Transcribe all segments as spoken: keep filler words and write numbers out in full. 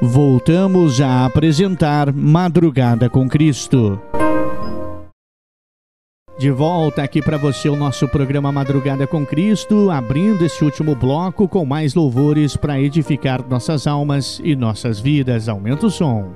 Voltamos a apresentar Madrugada com Cristo. De volta aqui para você o nosso programa Madrugada com Cristo, abrindo esse último bloco com mais louvores para edificar nossas almas e nossas vidas. Aumenta o som.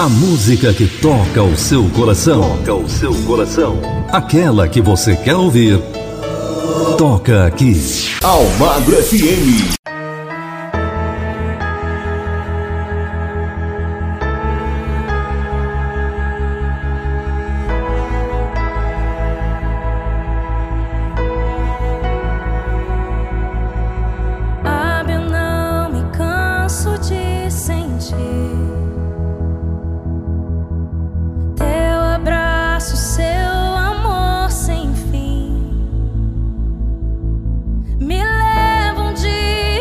A música que toca o seu coração, toca o seu coração, aquela que você quer ouvir, toca aqui, Almagro F M. Me leva um dia.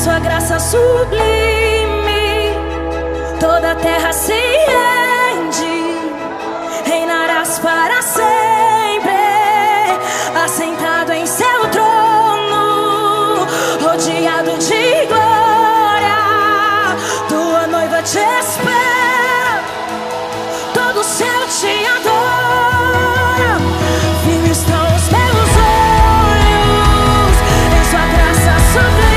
sua graça sublime, toda a terra se rende. Reinarás para sempre, assentado em seu trono, rodeado de glória. Tua noiva te espera, todo o céu te adora. Filho, estão os meus olhos em sua graça sublime.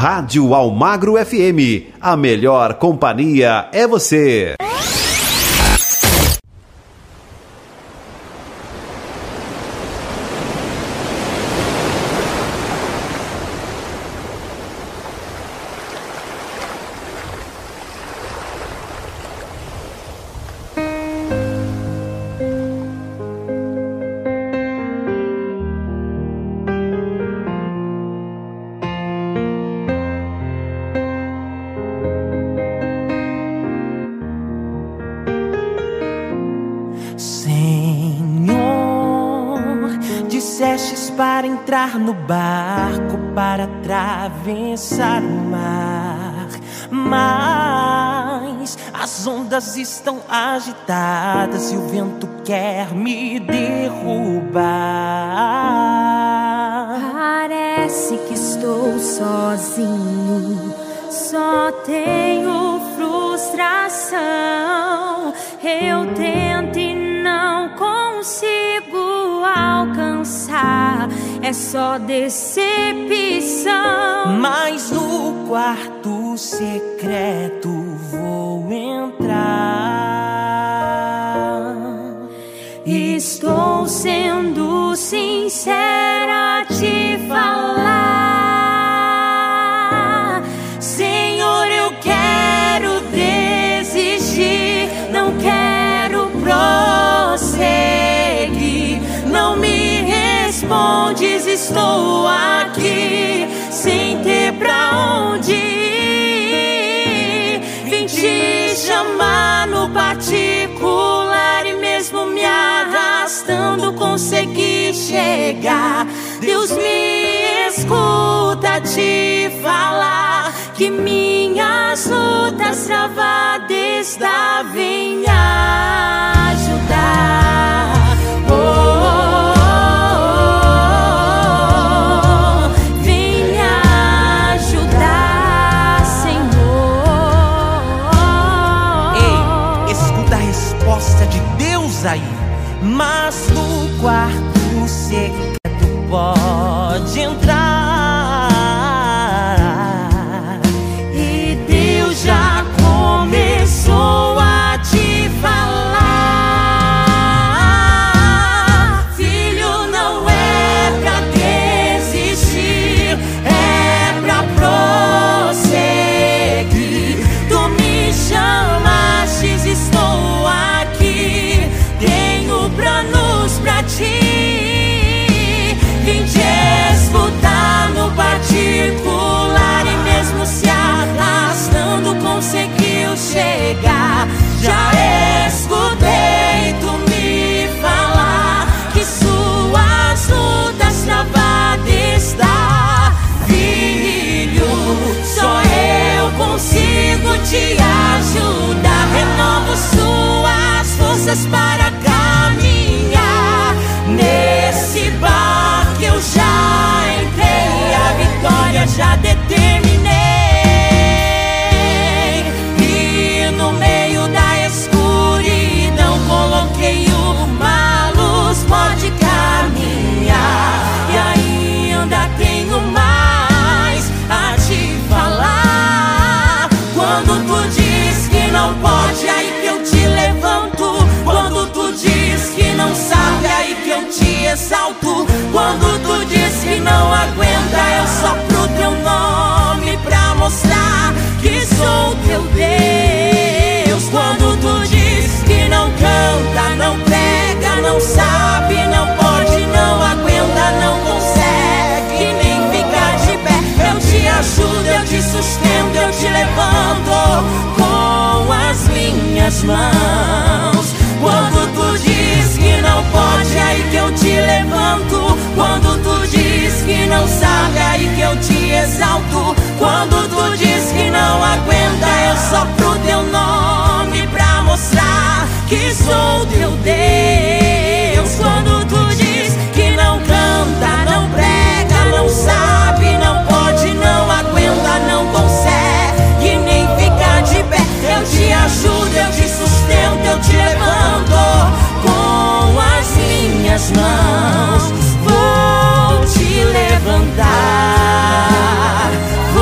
Rádio Almagro F M, a melhor companhia é você. No barco para atravessar o mar, mas as ondas estão agitadas e o vento quer me derrubar. Parece que estou sozinho, só tenho frustração. Eu tento e não consigo alcançar, é só decepção. Mas no quarto secreto vou entrar. Estou sendo sincera a te falar. Senhor, eu quero desistir, não quero prosseguir. Não me responde, estou aqui sem ter pra onde ir. Vim te chamar no particular e mesmo me arrastando consegui chegar. Deus, me escuta te falar que minhas lutas travadas devem ajudar. Oh, oh, oh. Aí, mas no quarto secreto pode entrar. E Deus já começou a te falar. forças para caminhar. Nesse barco eu já entrei, a vitória já determinei. E no meio da escuridão coloquei uma luz, pode caminhar. E ainda tenho mais a te falar. Quando tu diz que não pode, aí que eu te levanto. Quando tu diz que não sabe, aí que eu te exalto. Quando tu diz que não aguenta, eu sopro teu nome pra mostrar que sou teu Deus. Quando tu diz que não canta, não prega, não sabe, não pode, não aguenta, não consegue nem ficar de pé, eu te ajudo, eu te sustento, eu te levanto com as minhas mãos. Quando tu diz que não pode, aí que eu te levanto. Quando tu diz que não sabe, aí que eu te exalto. Quando tu diz que não aguenta, eu sopro teu nome pra mostrar que sou teu Deus. Quando tu diz que não canta, não prega, não sabe, não pode, não aguenta, não consegue nem ficar de pé, eu te ajudo, eu te sustento, eu te levanto com as minhas mãos. Vou te levantar,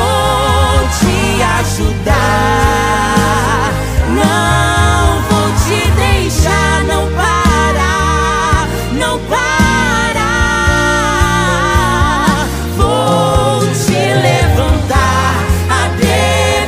vou te ajudar, não vou te deixar, não parar, não parar. Vou te levantar, a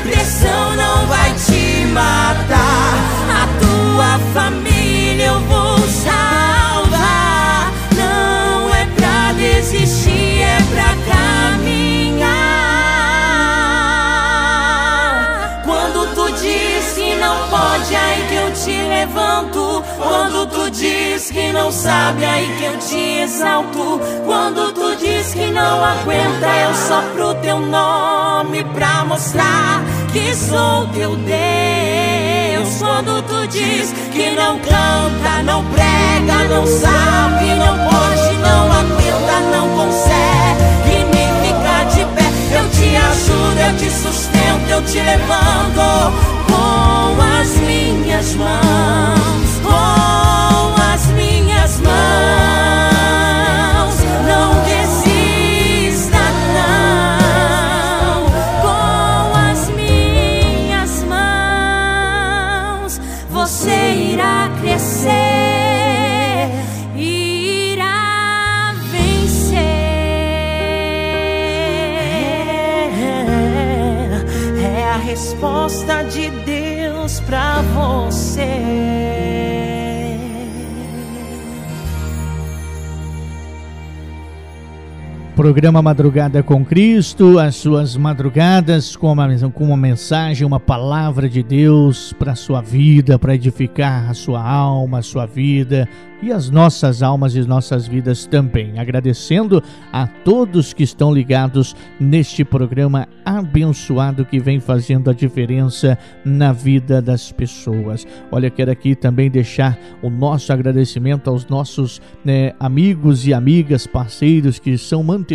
depressão não vai te matar, a tua família eu vou salvar. Não é pra desistir, é pra caminhar. Quando tu diz que não pode, aí que eu te levanto. Quando tu diz que não sabe, aí que eu te exalto. Quando tu diz que não aguenta, eu sopro teu nome pra mostrar que sou teu Deus. Quando tu diz que não canta, não prega, não sabe, não pode, não aguenta, não consegue nem ficar de pé, eu te ajudo, eu te sustento, eu te levanto com as minhas mãos. Com as minhas mãos, não desista, não. Com as minhas mãos, você irá crescer e irá vencer. É, é a resposta de Deus pra você. Programa Madrugada com Cristo, as suas madrugadas com uma, com uma mensagem, uma palavra de Deus para a sua vida, para edificar a sua alma, a sua vida e as nossas almas e nossas vidas também. Agradecendo a todos que estão ligados neste programa abençoado que vem fazendo a diferença na vida das pessoas. Olha, eu quero aqui também deixar o nosso agradecimento aos nossos né, amigos e amigas, parceiros que são mantenidos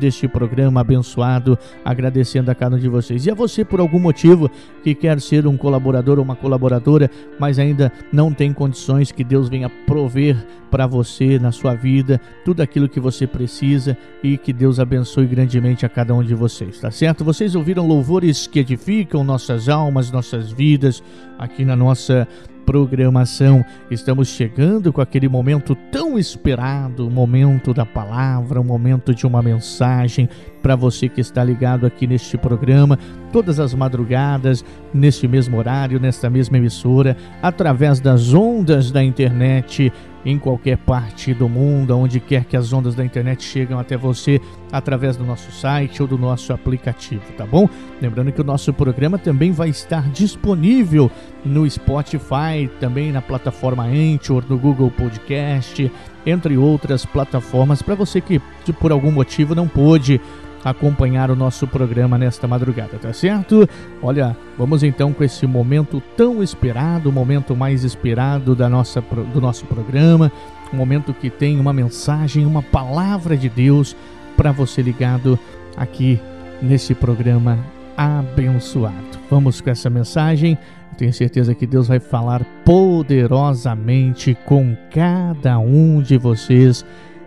deste programa abençoado, agradecendo a cada um de vocês. E a você, por algum motivo, que quer ser um colaborador ou uma colaboradora, mas ainda não tem condições, que Deus venha prover para você, na sua vida, tudo aquilo que você precisa e que Deus abençoe grandemente a cada um de vocês, tá certo? Vocês ouviram louvores que edificam nossas almas, nossas vidas, aqui na nossa programação. Estamos chegando com aquele momento tão esperado, o momento da palavra, o momento de uma mensagem para você que está ligado aqui neste programa, todas as madrugadas, neste mesmo horário, nesta mesma emissora, através das ondas da internet, em qualquer parte do mundo, onde quer que as ondas da internet chegam até você, através do nosso site ou do nosso aplicativo, tá bom? Lembrando que o nosso programa também vai estar disponível no Spotify, também na plataforma Anchor, no Google Podcast, entre outras plataformas, para você que por algum motivo não pôde acompanhar o nosso programa nesta madrugada, tá certo? Olha, vamos então com esse momento tão esperado, o momento mais esperado da nossa, do nosso programa, um momento que tem uma mensagem, uma palavra de Deus para você ligado aqui nesse programa abençoado. Vamos com essa mensagem. Tenho certeza que Deus vai falar poderosamente com cada um de vocês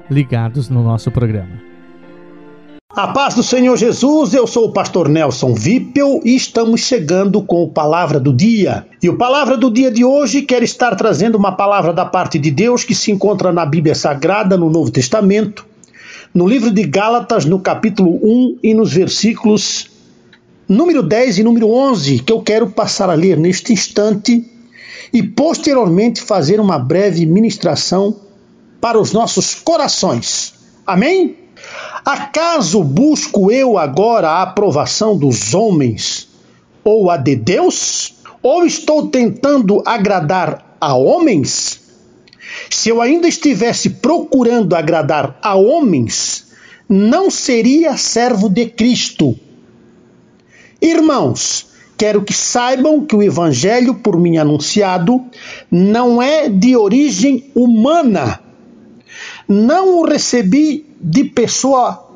ligados no nosso programa. A paz do Senhor Jesus, eu sou o pastor Nelson Vipel e estamos chegando com o Palavra do Dia. E o Palavra do Dia de hoje quer estar trazendo uma palavra da parte de Deus que se encontra na Bíblia Sagrada, no Novo Testamento, no livro de Gálatas, no capítulo um e nos versículos número dez e número onze, que eu quero passar a ler neste instante e posteriormente fazer uma breve ministração para os nossos corações. Amém? Acaso busco eu agora a aprovação dos homens ou a de Deus? Ou estou tentando agradar a homens? Se eu ainda estivesse procurando agradar a homens, não seria servo de Cristo. Irmãos, quero que saibam que o evangelho por mim anunciado não é de origem humana. Não o recebi de pessoa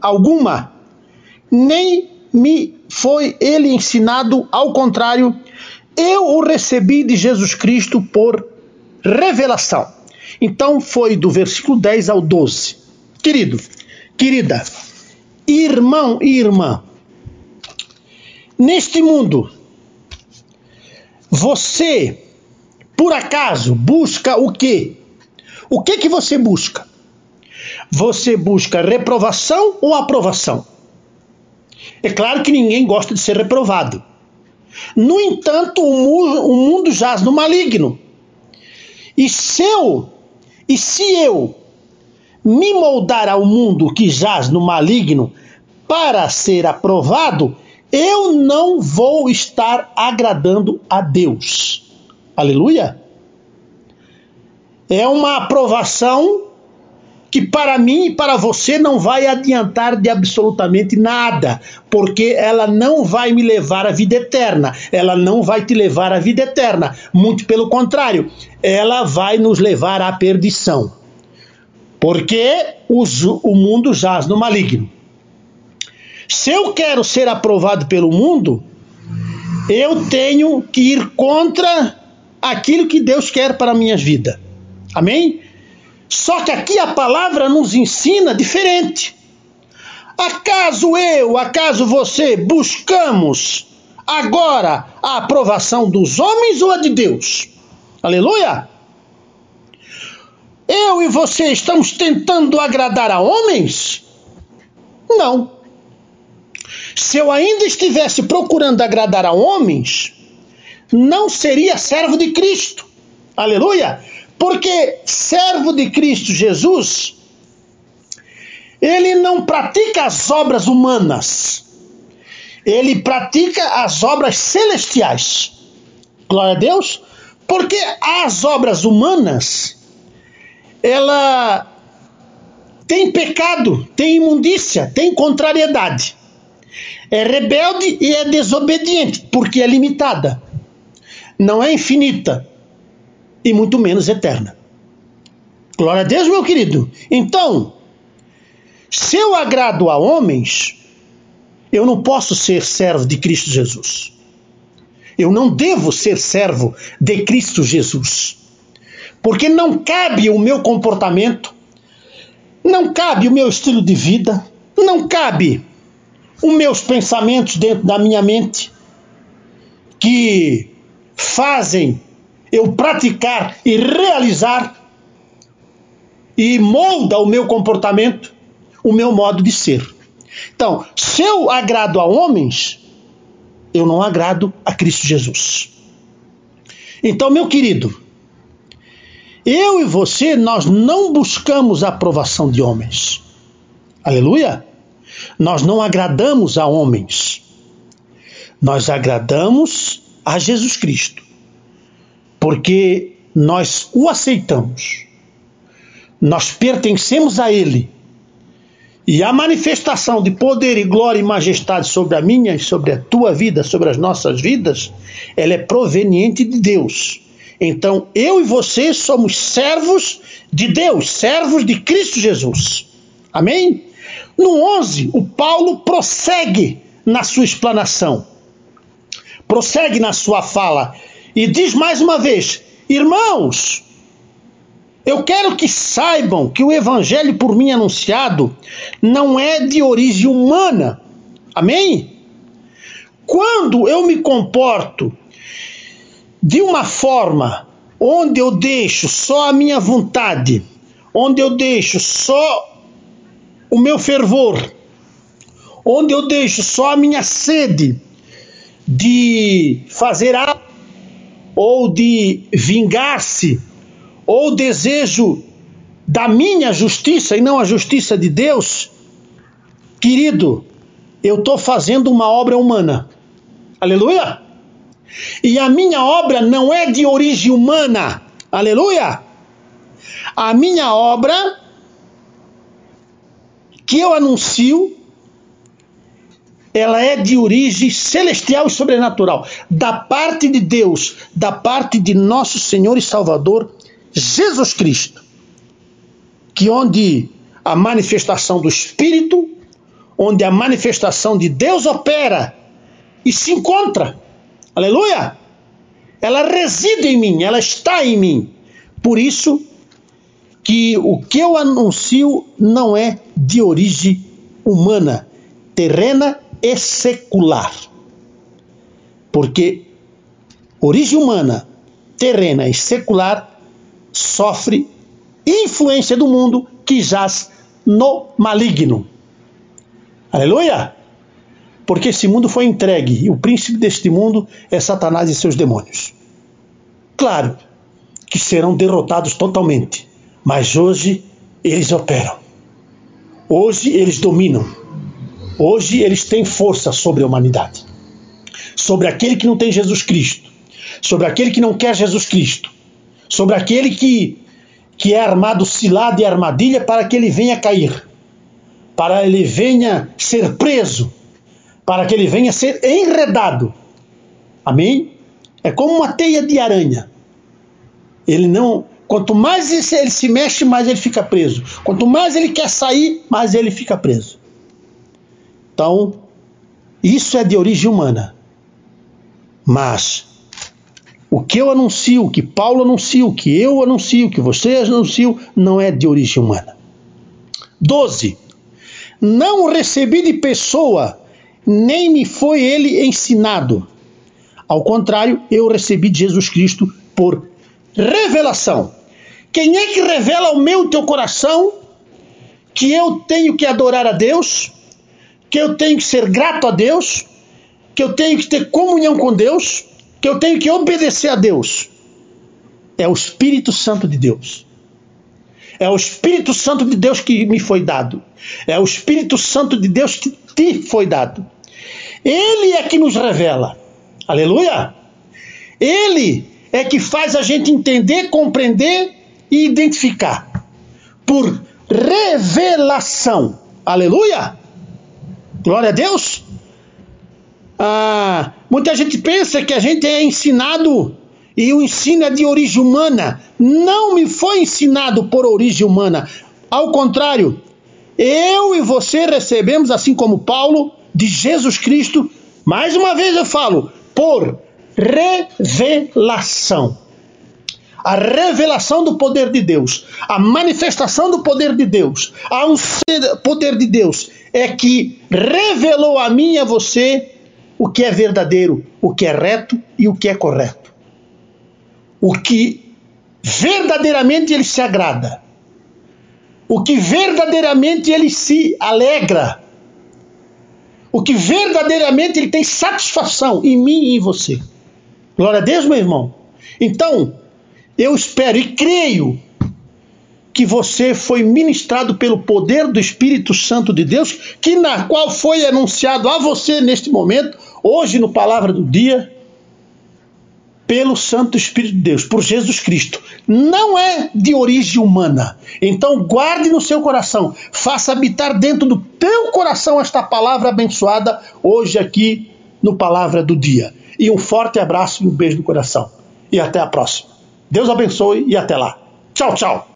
alguma, nem me foi ele ensinado, ao contrário, eu o recebi de Jesus Cristo por revelação. Então foi do versículo dez ao doze. Querido, querida, irmão e irmã, neste mundo, você, por acaso, busca o quê? O que que você busca? Você busca reprovação ou aprovação? É claro que ninguém gosta de ser reprovado. No entanto, o mundo, o mundo jaz no maligno. E se eu, e se eu me moldar ao mundo que jaz no maligno para ser aprovado, eu não vou estar agradando a Deus. Aleluia! É uma aprovação que para mim e para você não vai adiantar de absolutamente nada, porque ela não vai me levar à vida eterna, ela não vai te levar à vida eterna, muito pelo contrário, ela vai nos levar à perdição, porque os, o mundo jaz no maligno. Se eu quero ser aprovado pelo mundo, eu tenho que ir contra aquilo que Deus quer para a minha vida. Amém? Só que aqui a palavra nos ensina diferente. Acaso eu, acaso você, buscamos agora a aprovação dos homens ou a de Deus? Aleluia! Eu e você estamos tentando agradar a homens? Não. Se eu ainda estivesse procurando agradar a homens, não seria servo de Cristo. Aleluia! Porque servo de Cristo Jesus, ele não pratica as obras humanas. Ele pratica as obras celestiais. Glória a Deus! Porque as obras humanas, ela tem pecado, tem imundícia, tem contrariedade. É rebelde e é desobediente, porque é limitada, não é infinita e muito menos eterna. Glória a Deus, meu querido. Então, se eu agrado a homens, eu não posso ser servo de Cristo Jesus. Eu não devo ser servo de Cristo Jesus, porque não cabe o meu comportamento, não cabe o meu estilo de vida, não cabe os meus pensamentos dentro da minha mente, que fazem eu praticar e realizar, e molda o meu comportamento, o meu modo de ser. Então, se eu agrado a homens, eu não agrado a Cristo Jesus. Então, meu querido, eu e você, nós não buscamos a aprovação de homens. Aleluia! Nós não agradamos a homens, nós agradamos a Jesus Cristo, porque nós o aceitamos, nós pertencemos a Ele E a manifestação de poder e glória e majestade sobre a minha e sobre a tua vida, sobre as nossas vidas, ela é proveniente de Deus. Então, eu e você somos servos de Deus, servos de Cristo Jesus. Amém? No onze, o Paulo prossegue na sua explanação. Prossegue na sua fala e diz mais uma vez: irmãos, eu quero que saibam que o evangelho por mim anunciado não é de origem humana. Amém? Quando eu me comporto de uma forma onde eu deixo só a minha vontade, onde eu deixo só o meu fervor, onde eu deixo só a minha sede de fazer algo, ou de vingar-se, ou desejo da minha justiça e não a justiça de Deus, querido, eu estou fazendo uma obra humana. Aleluia! E a minha obra não é de origem humana. Aleluia! A minha obra que eu anuncio, ela é de origem celestial e sobrenatural, da parte de Deus, da parte de nosso Senhor e Salvador Jesus Cristo, que onde a manifestação do Espírito, onde a manifestação de Deus opera e se encontra, aleluia, ela reside em mim, ela está em mim. Por isso que o que eu anuncio não é de origem humana, terrena e secular, porque origem humana, terrena e secular sofre influência do mundo que jaz no maligno. Aleluia! Porque esse mundo foi entregue, e o príncipe deste mundo é Satanás e seus demônios. Claro que serão derrotados totalmente, mas hoje eles operam. Hoje eles dominam. Hoje eles têm força sobre a humanidade. Sobre aquele que não tem Jesus Cristo. Sobre aquele que não quer Jesus Cristo. Sobre aquele que, que é armado cilada e armadilha para que ele venha cair, para ele venha ser preso, para que ele venha ser enredado. Amém? É como uma teia de aranha. Ele não, quanto mais ele se mexe, mais ele fica preso. Quanto mais ele quer sair, mais ele fica preso. Então, isso é de origem humana. Mas o que eu anuncio, que Paulo anuncio, que eu anuncio, que vocês anunciam, não é de origem humana. doze. Não recebi de pessoa, nem me foi ele ensinado. Ao contrário, eu recebi de Jesus Cristo por revelação. Quem é que revela ao meu e teu coração que eu tenho que adorar a Deus, que eu tenho que ser grato a Deus, que eu tenho que ter comunhão com Deus, que eu tenho que obedecer a Deus? É o Espírito Santo de Deus. É o Espírito Santo de Deus que me foi dado. É o Espírito Santo de Deus que te foi dado. Ele é que nos revela. Aleluia! Ele é que faz a gente entender, compreender e identificar. Por revelação. Aleluia! Glória a Deus! Ah, muita gente pensa que a gente é ensinado e o ensino é de origem humana. Não me foi ensinado por origem humana. Ao contrário, eu e você recebemos, assim como Paulo, de Jesus Cristo, mais uma vez eu falo, por revelação. A revelação do poder de Deus, a manifestação do poder de Deus, a unção do poder de Deus é que revelou a mim e a você o que é verdadeiro, o que é reto e o que é correto. O que verdadeiramente ele se agrada. O que verdadeiramente ele se alegra. O que verdadeiramente ele tem satisfação em mim e em você. Glória a Deus, meu irmão. Então, eu espero e creio que você foi ministrado pelo poder do Espírito Santo de Deus, que na qual foi anunciado a você neste momento, hoje no Palavra do Dia, pelo Santo Espírito de Deus, por Jesus Cristo. Não é de origem humana. Então guarde no seu coração, faça habitar dentro do teu coração esta palavra abençoada, hoje aqui no Palavra do Dia. E um forte abraço e um beijo no coração. E até a próxima. Deus abençoe e até lá. Tchau, tchau.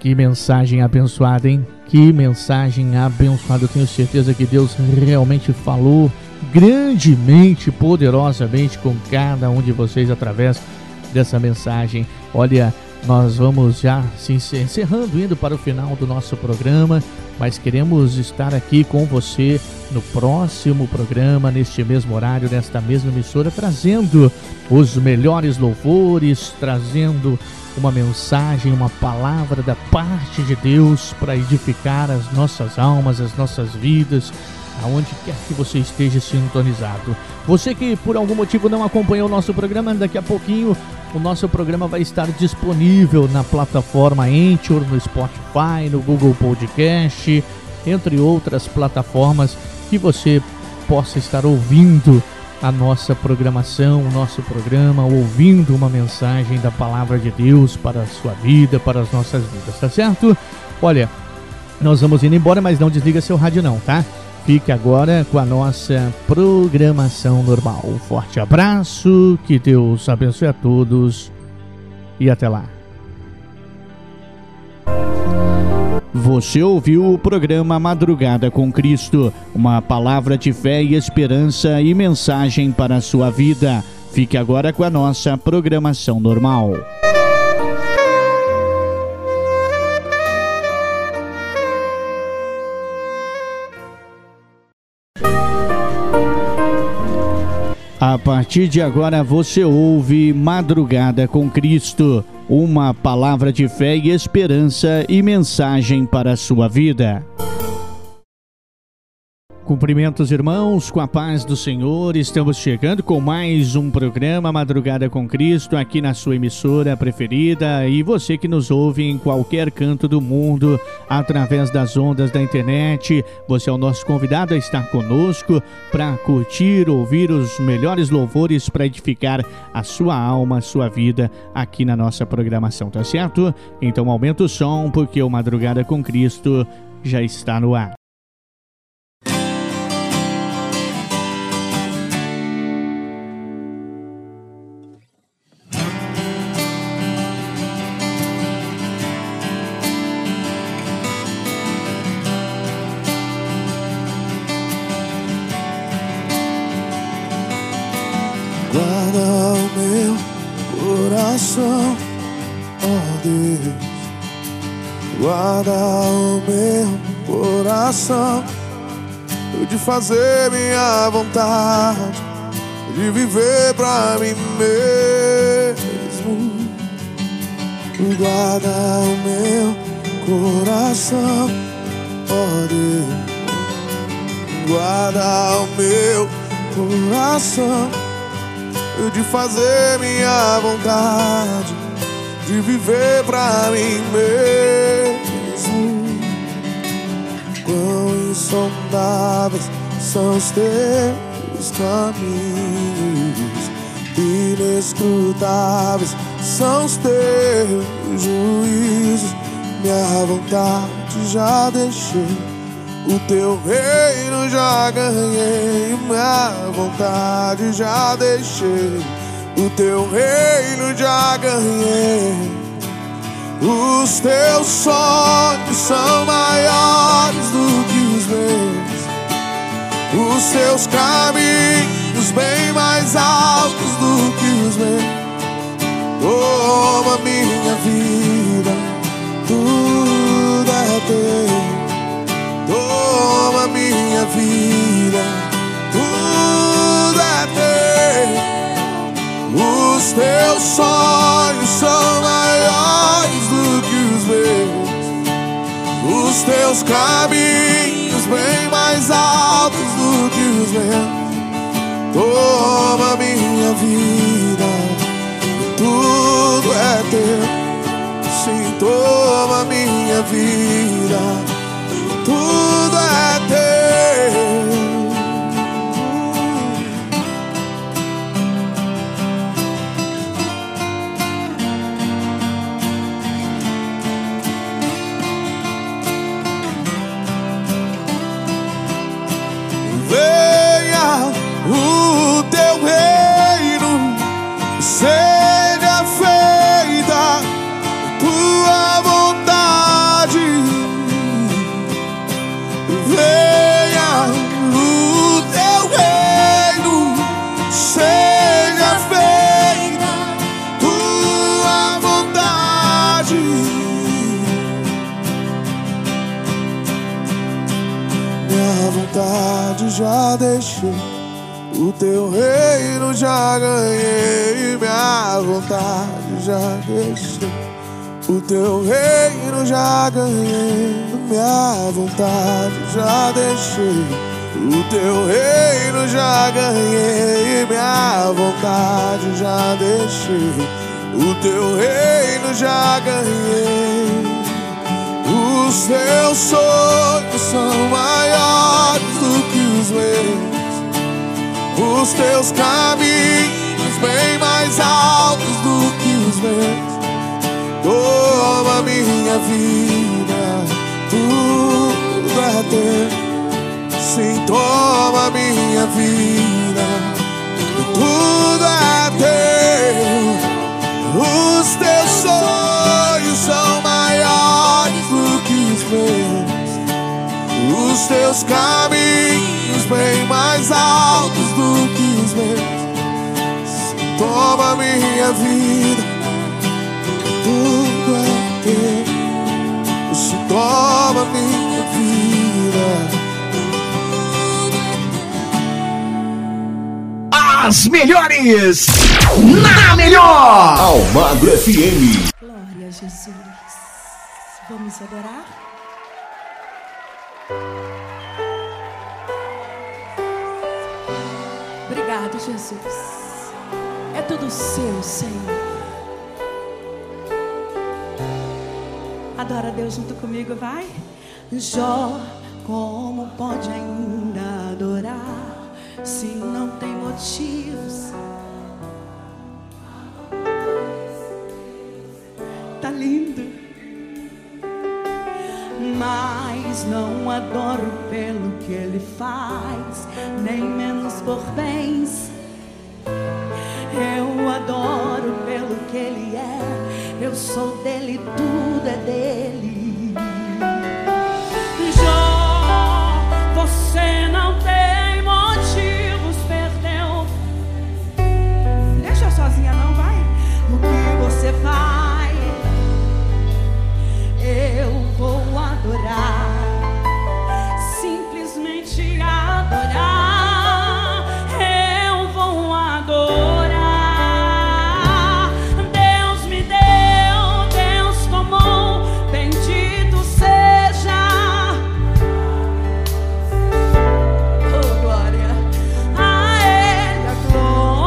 Que mensagem abençoada, hein? Que mensagem abençoada. Eu tenho certeza que Deus realmente falou grandemente, poderosamente com cada um de vocês através dessa mensagem. Olha, nós vamos já se encerrando, indo para o final do nosso programa, mas queremos estar aqui com você no próximo programa, neste mesmo horário, nesta mesma emissora, trazendo os melhores louvores, trazendo uma mensagem, uma palavra da parte de Deus para edificar as nossas almas, as nossas vidas, aonde quer que você esteja sintonizado. Você que por algum motivo não acompanhou o nosso programa, daqui a pouquinho o nosso programa vai estar disponível na plataforma Anchor, no Spotify, no Google Podcast, entre outras plataformas que você possa estar ouvindo a nossa programação, o nosso programa, ouvindo uma mensagem da Palavra de Deus para a sua vida, para as nossas vidas, tá certo? Olha, nós vamos indo embora, mas não desliga seu rádio não, tá? Fique agora com a nossa programação normal. Um forte abraço, que Deus abençoe a todos e até lá. Você ouviu o programa Madrugada com Cristo, uma palavra de fé e esperança e mensagem para a sua vida. Fique agora com a nossa programação normal. A partir de agora você ouve Madrugada com Cristo, uma palavra de fé e esperança e mensagem para a sua vida. Cumprimentos, irmãos, com a paz do Senhor, estamos chegando com mais um programa Madrugada com Cristo, aqui na sua emissora preferida, e você que nos ouve em qualquer canto do mundo, através das ondas da internet, você é o nosso convidado a estar conosco para curtir, ouvir os melhores louvores para edificar a sua alma, a sua vida, aqui na nossa programação, tá certo? Então aumenta o som, porque o Madrugada com Cristo já está no ar. Guarda o meu coração, ó Deus, guarda o meu coração, de fazer minha vontade, de viver pra mim mesmo. Guarda o meu coração, ó Deus, guarda o meu coração, de fazer minha vontade, de viver pra mim mesmo. Quão insondáveis são os teus caminhos, inescrutáveis são os teus juízos. Minha vontade já deixei, o teu reino já ganhei, minha vontade já deixei, o teu reino já ganhei. Os teus sonhos são maiores do que os meus, os teus caminhos bem mais altos do que os meus. Toma minha vida, tudo é teu. Toma minha vida, tudo é teu. Os teus sonhos são maiores do que os meus, os teus caminhos bem mais altos do que os meus. Toma minha vida, tudo é teu. Sim, toma minha vida, tudo é teu. Minha vontade já deixei, o teu reino já ganhei. Minha vontade já deixei, o teu reino já ganhei. Minha vontade já deixei, o teu reino já ganhei. Minha vontade já deixei, o teu reino já ganhei. Os teus sonhos são maiores do que os meus, os teus caminhos bem mais altos do que os meus. Toma minha vida, tudo é teu. Sim, toma minha vida, tudo é teu. Os teus sonhos são maiores do que os meus, os teus caminhos bem mais altos do que os meus. Sim, toma minha vida, tudo é teu. Sim, toma minha vida. As melhores na melhor Almagro F M. Glória a Jesus. Vamos adorar? Obrigado, Jesus. É tudo seu, Senhor. Adora Deus junto comigo, vai. Jó, como pode ainda adorar se não tem motivos? Tá lindo. Mas não adoro pelo que ele faz, nem menos por bens. Eu adoro pelo que ele é. Eu sou dele, tudo é dele. Jó, você não tem sozinha, não vai. O que você vai, eu vou adorar, simplesmente adorar. Eu vou adorar. Deus me deu, Deus tomou, bendito seja. Oh, glória a Ele, a glória.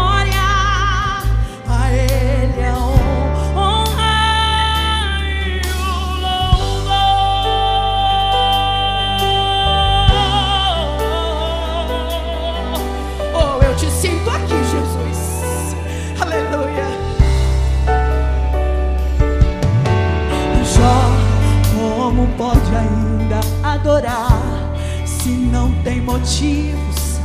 Pode ainda adorar se não tem motivos.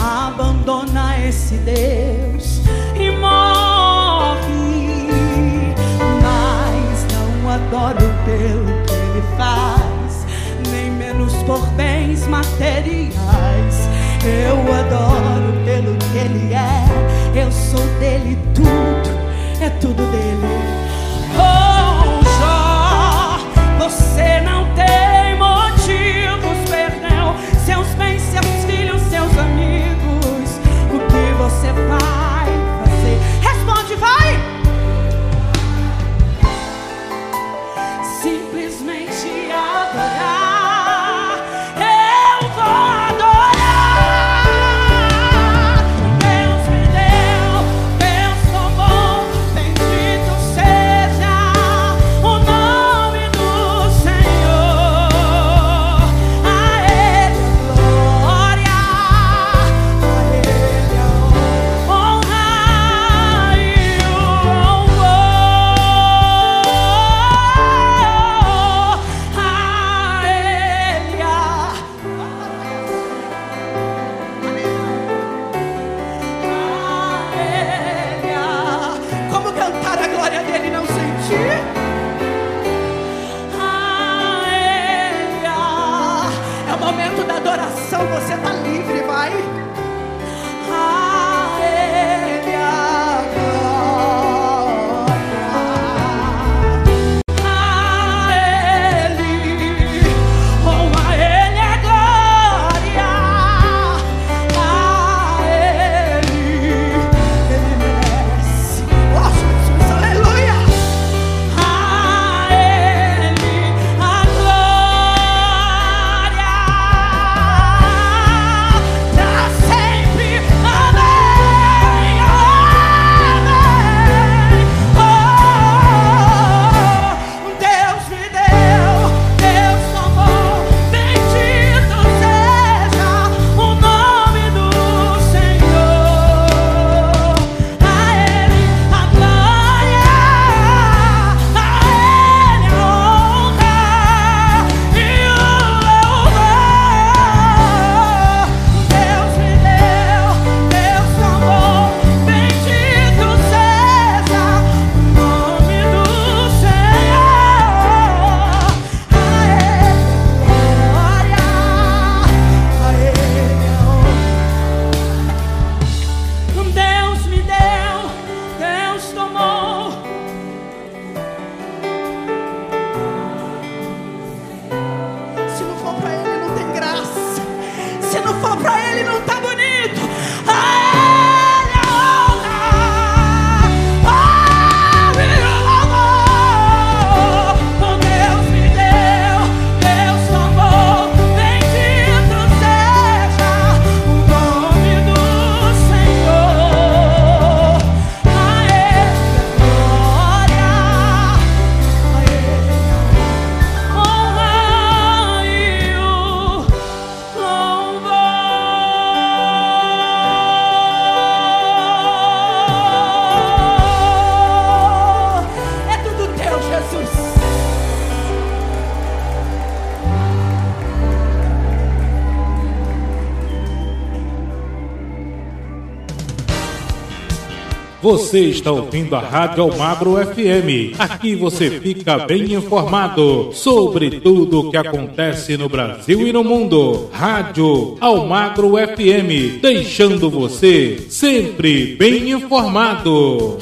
Abandona esse Deus e morre. Mas não adoro pelo que ele faz, nem menos por bens materiais. Eu adoro pelo que ele é. Eu sou dele, tudo é tudo dele. Oh, Jó, você não tem motivos, perdão, seus bens, seus filhos, seus amigos. O que você vai fazer? Responde, vai! Simplesmente adorar. A Ele a glória. Você está ouvindo a Rádio Almagro F M. Aqui você fica bem informado sobre tudo o que acontece no Brasil e no mundo. Rádio Almagro F M, deixando você sempre bem informado.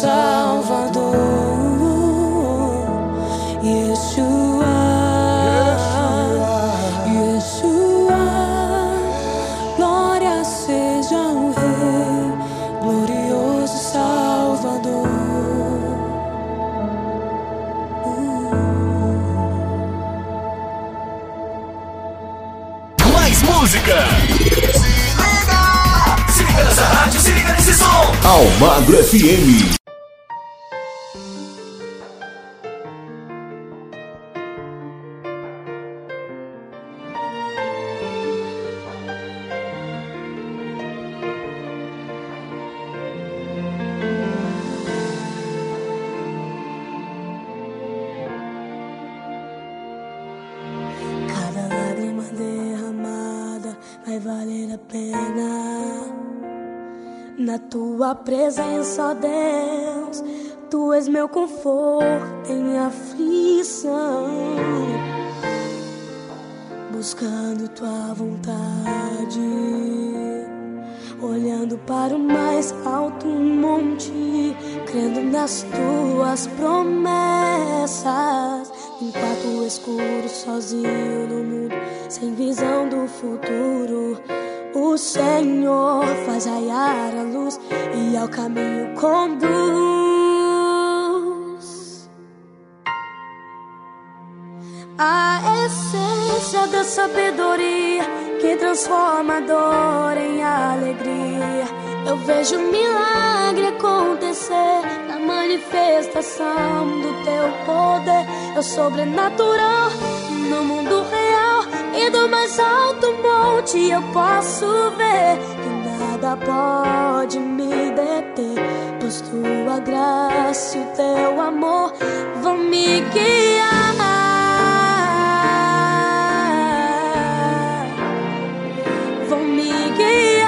Salvador, Yeshua, Yeshua, glória seja o Rei, glorioso Salvador. Uh. Mais música! Essa rádio, se liga nesse som! Almagro F M. Cada lágrima derramada vai valer a pena. Na Tua presença, ó Deus, Tu és meu conforto em aflição. Buscando Tua vontade, olhando para o mais alto monte, crendo nas Tuas promessas. Em quarto escuro, sozinho no mundo, sem visão do futuro, o Senhor faz raiar a luz e ao caminho conduz. A essência da sabedoria que transforma a dor em alegria. Eu vejo um milagre acontecer na manifestação do Teu poder. É sobrenatural no mundo real. E do mais alto monte eu posso ver que nada pode me deter, pois Tua graça e o Teu amor vão me guiar, vão me guiar.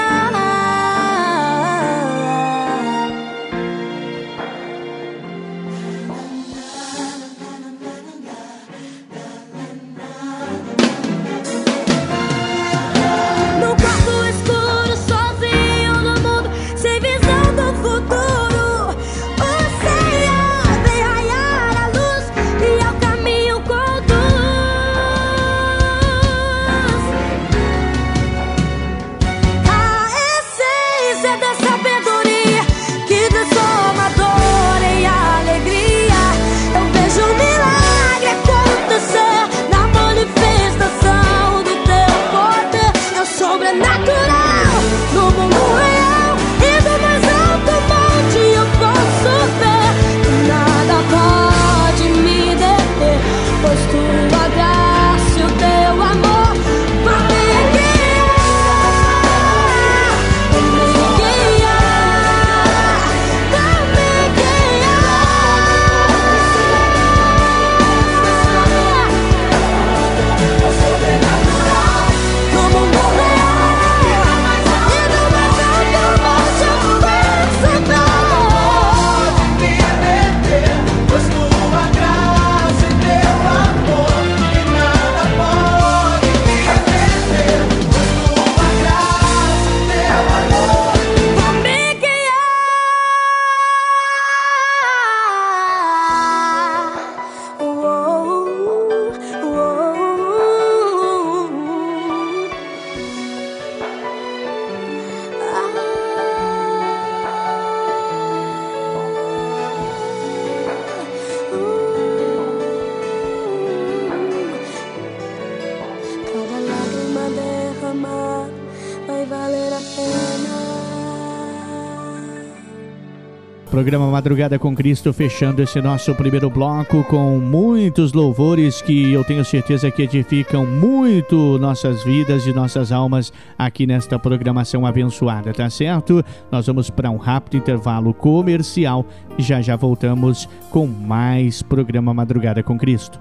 Programa Madrugada com Cristo, fechando esse nosso primeiro bloco com muitos louvores que eu tenho certeza que edificam muito nossas vidas e nossas almas aqui nesta programação abençoada, tá certo? Nós vamos para um rápido intervalo comercial e já já voltamos com mais programa Madrugada com Cristo.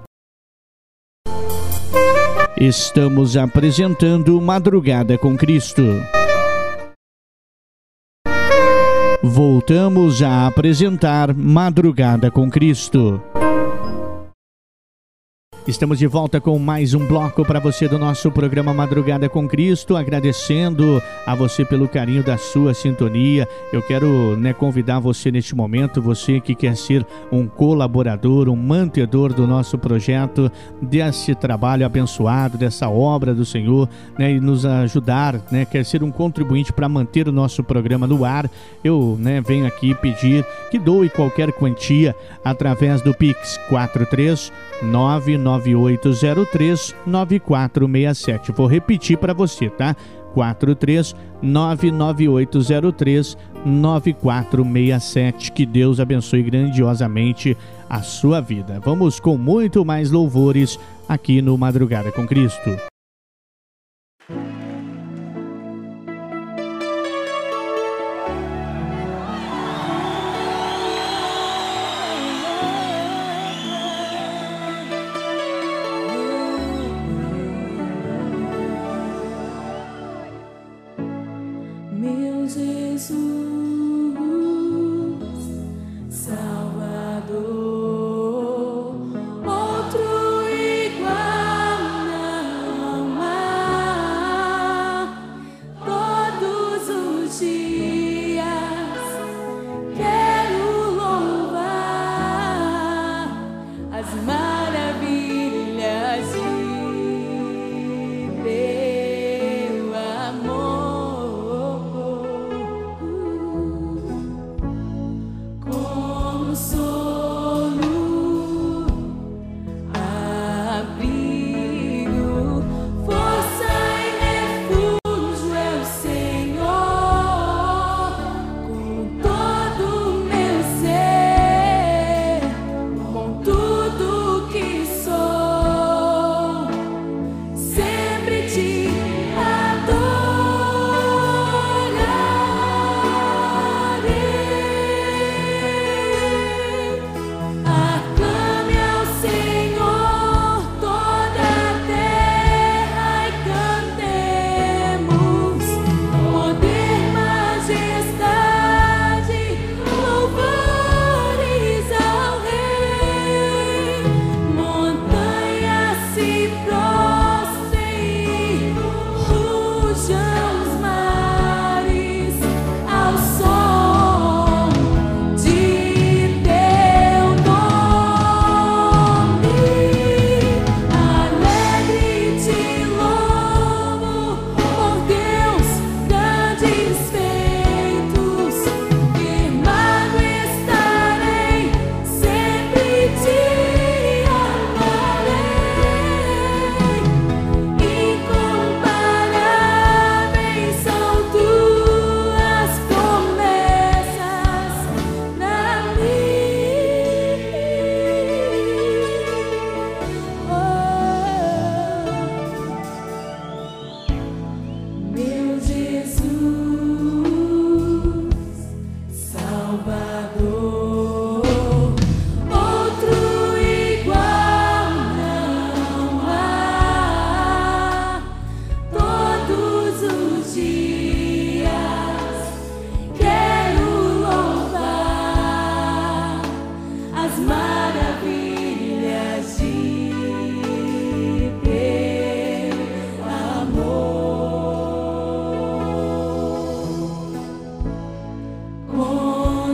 Estamos apresentando Madrugada com Cristo. Voltamos a apresentar Madrugada com Cristo. Estamos de volta com mais um bloco para você do nosso programa Madrugada com Cristo, agradecendo a você pelo carinho da sua sintonia. Eu quero né, convidar você neste momento, você que quer ser um colaborador, um mantedor do nosso projeto, desse trabalho abençoado, dessa obra do Senhor, né, e nos ajudar, né, quer ser um contribuinte para manter o nosso programa no ar. Eu né, venho aqui pedir que doe qualquer quantia através do Pix quatro três nove nove oito zero três nove quatro seis sete. Vou repetir para você, tá? quatro três nove nove oito zero três nove quatro seis sete. Que Deus abençoe grandiosamente a sua vida. Vamos com muito mais louvores aqui no Madrugada com Cristo.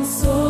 So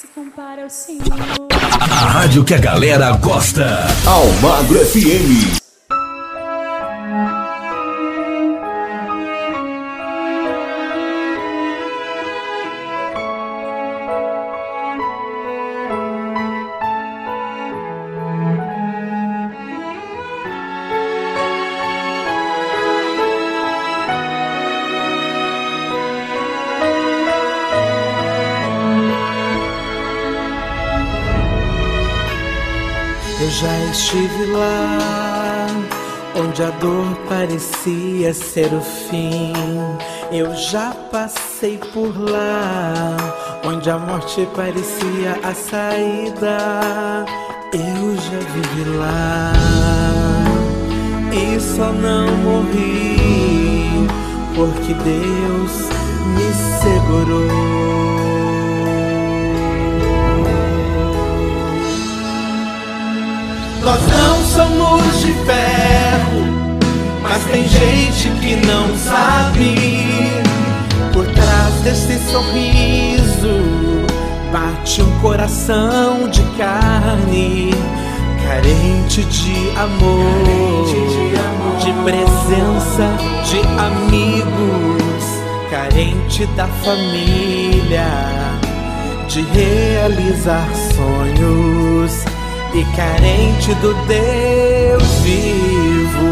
se compara ao Senhor. A rádio que a galera gosta. Almagro F M. Já estive lá, onde a dor parecia ser o fim. Eu já passei por lá, onde a morte parecia a saída. Eu já vivi lá, e só não morri, porque Deus me segurou. Nós não somos de ferro, mas tem gente que não sabe. Por trás desse sorriso bate um coração de carne, carente de amor, de presença, de amigos, carente da família, de realizar sonhos e carente do Deus vivo.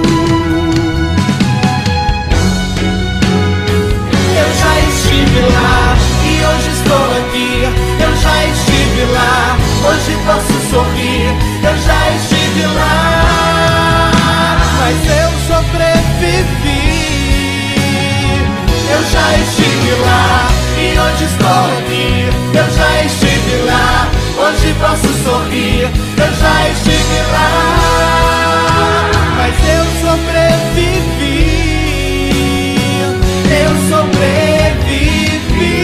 Eu já estive lá e hoje estou aqui. Eu já estive lá, hoje posso sorrir. Eu já estive lá, mas eu sobrevivi. Eu já estive lá e hoje estou aqui. Eu já estive lá, hoje posso sorrir. Eu já estive lá, mas eu sobrevivi. Eu sobrevivi.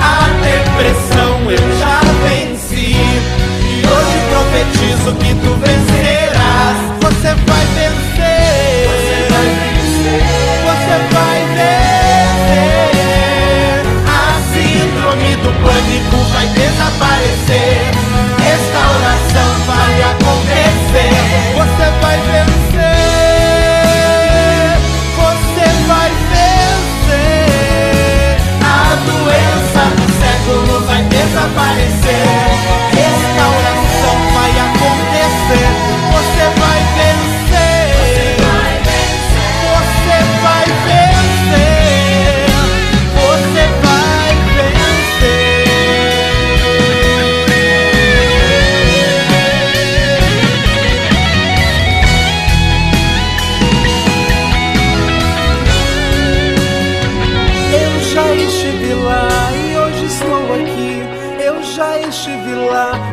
A depressão eu já venci, e hoje profetizo que tu vencerás. Você vai vencer, você vai vencer, você vai vencer. O pânico vai desaparecer, restauração vai acontecer. Você vai vencer, você vai vencer. A doença do século vai desaparecer, restauração vai acontecer. Você vai vencer, você vai vencer, você vai vencer, você vai.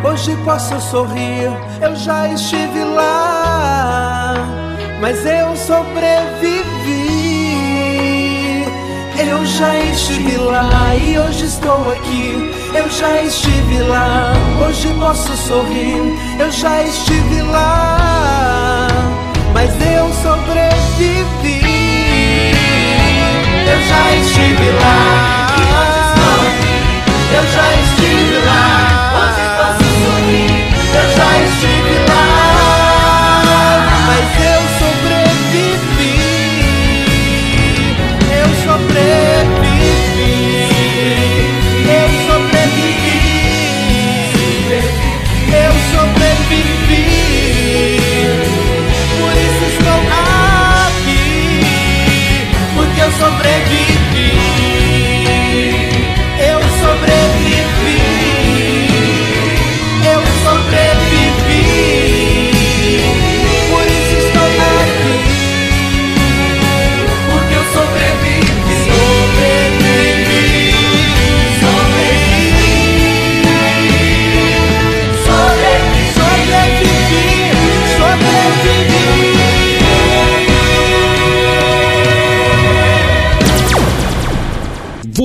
Hoje posso sorrir, eu já estive lá, mas eu sobrevivi. Eu já estive lá e hoje estou aqui. Eu já estive lá, hoje posso sorrir. Eu já estive lá, mas eu sobrevivi. Eu já estive lá e hoje estou aqui. Eu já estive lá, hoje eu já estive lá, mas eu sobrevivi. Eu sobrevivi. Eu sobrevivi. Eu sobrevivi.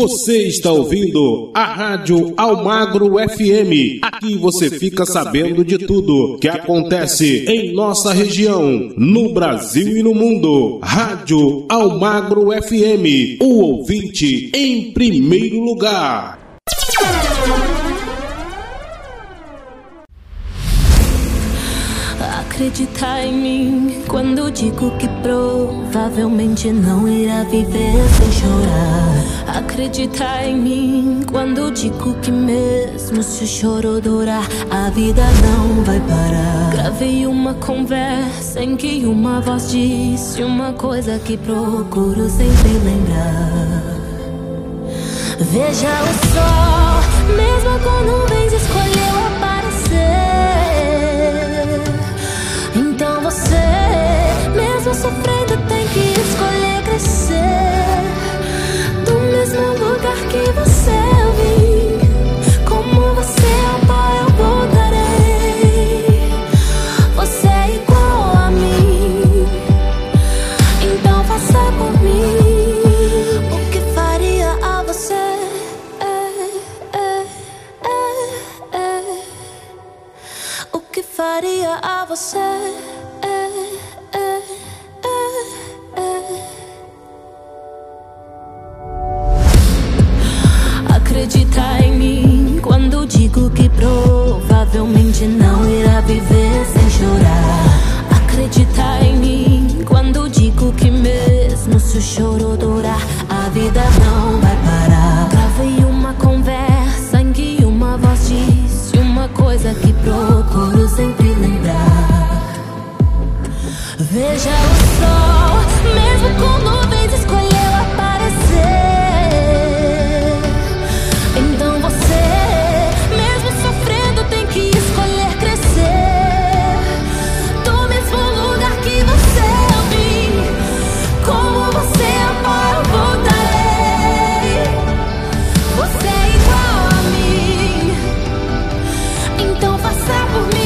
Você está ouvindo a Rádio Almagro F M. Aqui você fica sabendo de tudo que acontece em nossa região, no Brasil e no mundo. Rádio Almagro F M, o ouvinte em primeiro lugar. Acreditar em mim quando digo que provavelmente não irá viver sem chorar. Acreditar em mim quando digo que mesmo se o choro durar, a vida não vai parar. Gravei uma conversa em que uma voz disse uma coisa que procuro sempre lembrar. Veja o sol, mesmo quando nuvens escolheu aparecer. Então você, mesmo sofrendo, tem que escolher crescer. Do mesmo lugar que você eu vim, como você é o pai eu voltarei. Você é igual a mim, então faça por mim. Faria a você é, é, é, é. Acreditar em mim quando digo que provavelmente não irá viver sem chorar. Acreditar em mim quando digo que mesmo se o choro durar, a vida não vai parar. Gravei uma conversa em que uma voz disse uma coisa que procuro sempre lembrar. Veja o sol, mesmo com nuvens escolheu aparecer. Então você, mesmo sofrendo, tem que escolher crescer. Do mesmo lugar que você eu vim, como você é pai eu voltarei. Você é igual a mim, então faça por mim.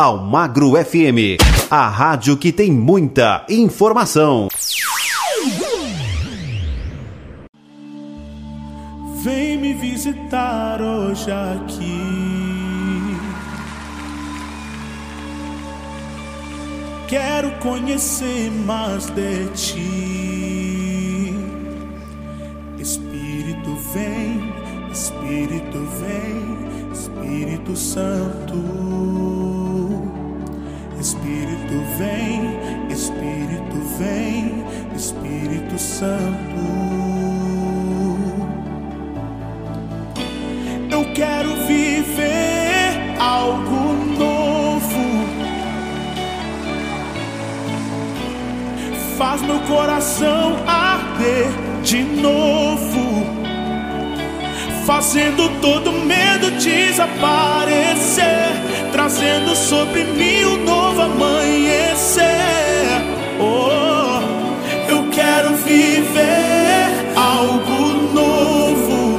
Almagro F M, a rádio que tem muita informação. Vem me visitar hoje aqui. Quero conhecer mais de ti. Espírito vem, Espírito vem, Espírito Santo. Espírito vem, Espírito vem, Espírito Santo. Eu quero viver algo novo. Faz meu coração arder de novo, fazendo todo medo desaparecer, trazendo sobre mim um novo amanhecer. Oh, eu quero viver algo novo.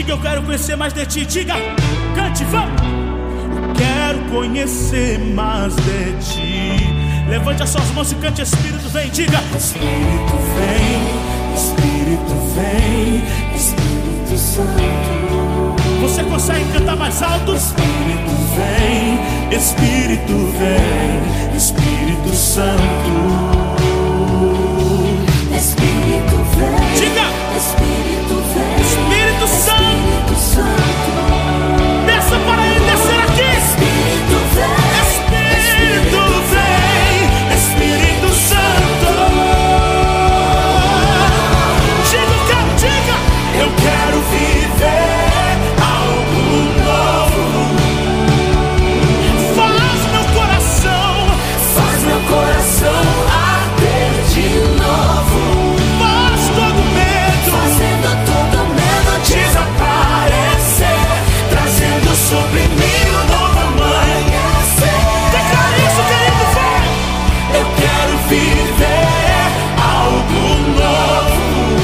Diga, eu quero conhecer mais de ti. Diga, cante, vamos. Eu quero conhecer mais de ti. Levante as suas mãos e cante, Espírito vem. Diga, Espírito vem, Espírito vem, Espírito Santo. Você consegue cantar mais alto? Espírito vem, Espírito vem, Espírito Santo. Espírito vem. Diga, Espírito vem, Espírito Santo, Espírito Santo. Desça para ele, descer aqui. Espírito vem, Espírito vem, Espírito Santo. Diga, eu quero, diga, eu quero viver algo novo. Faz meu coração, faz meu coração arder de novo. Sobre mim um novo amanhecer. Declara isso, querido, vem. Eu quero viver algo novo.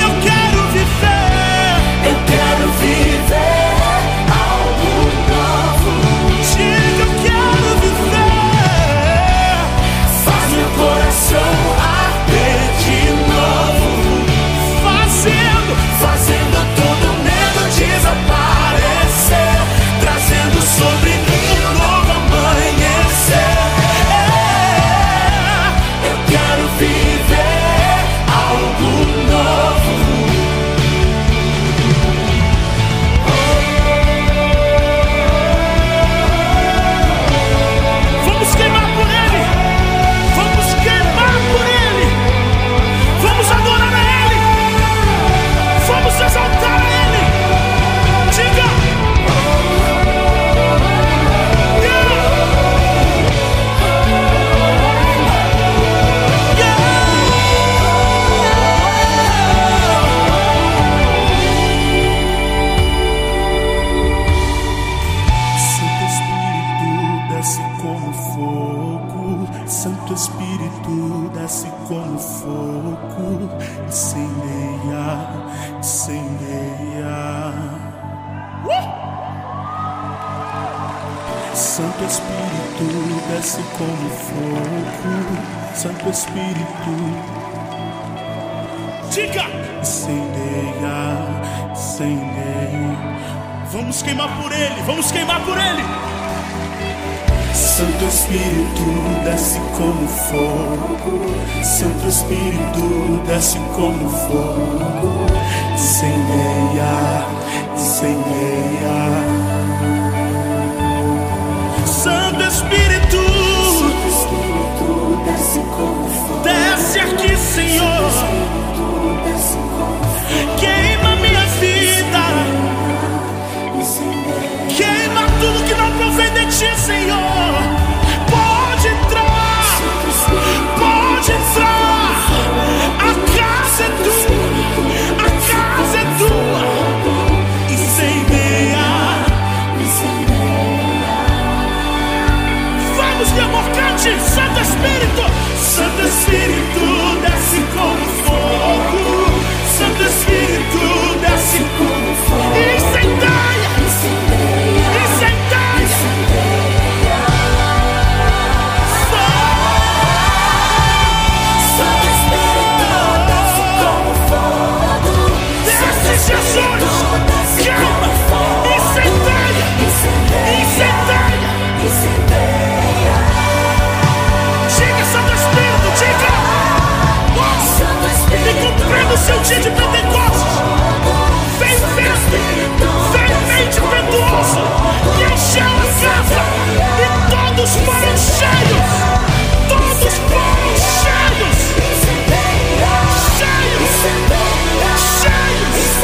Eu quero viver. Eu quero viver algo novo. Diga, eu quero viver. Faz meu coração arder de novo. Fazendo, fazendo todo medo desaparecer. Trazendo sobre mim um novo amanhecer. Eu quero viver algo novo. Vamos queimar por ele. Vamos queimar por ele. Vamos adorar a ele. Vamos exaltar a ele. Diga. Santo Espírito, desce como fogo. Santo Espírito, diga, incendeia, incendeia. Vamos queimar por ele, vamos queimar por ele. Santo Espírito, desce como fogo. Santo Espírito, desce como fogo. Incendeia, incendeia. Santo Espírito, Santo Espírito, desce como fogo. Desce aqui, Senhor. Espírito, desce como fogo. Queima minha vida. Queima tudo que não provém de ti, Senhor. Pode entrar. Pode entrar. A casa é tua. A casa é tua. Incendeia. De amor, cante, Santo Espírito. Santo Espírito, desce como fogo. Santo Espírito, desce como fogo. Incendeia, incendeia, incendeia, incendeia. Santo Espírito, desce como fogo. Desce, Jesus, calma. Incendeia, incendeia, incendeia. Comprando o seu dia de Pentecostes. Vem festa, vem mente pentuosa, e encheu a casa. E todos foram cheios. Todos foram cheios. Cheios, cheios, cheios, cheios, cheios.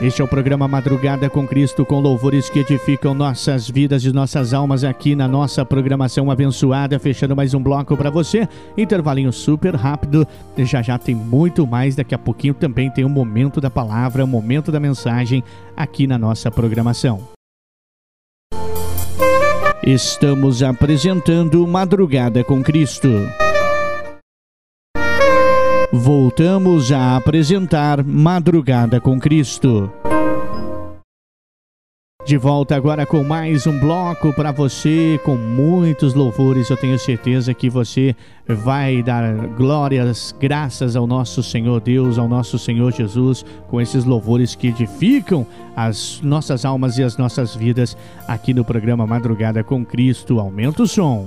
Este é o programa Madrugada com Cristo, com louvores que edificam nossas vidas e nossas almas aqui na nossa programação abençoada, fechando mais um bloco para você, intervalinho super rápido, já já tem muito mais, daqui a pouquinho também tem o momento da palavra, o momento da mensagem aqui na nossa programação. Estamos apresentando Madrugada com Cristo. Voltamos a apresentar Madrugada com Cristo. De volta agora com mais um bloco para você, com muitos louvores. Eu tenho certeza que você vai dar glórias, graças ao nosso Senhor Deus, ao nosso Senhor Jesus, com esses louvores que edificam as nossas almas e as nossas vidas aqui no programa Madrugada com Cristo. Aumenta o som.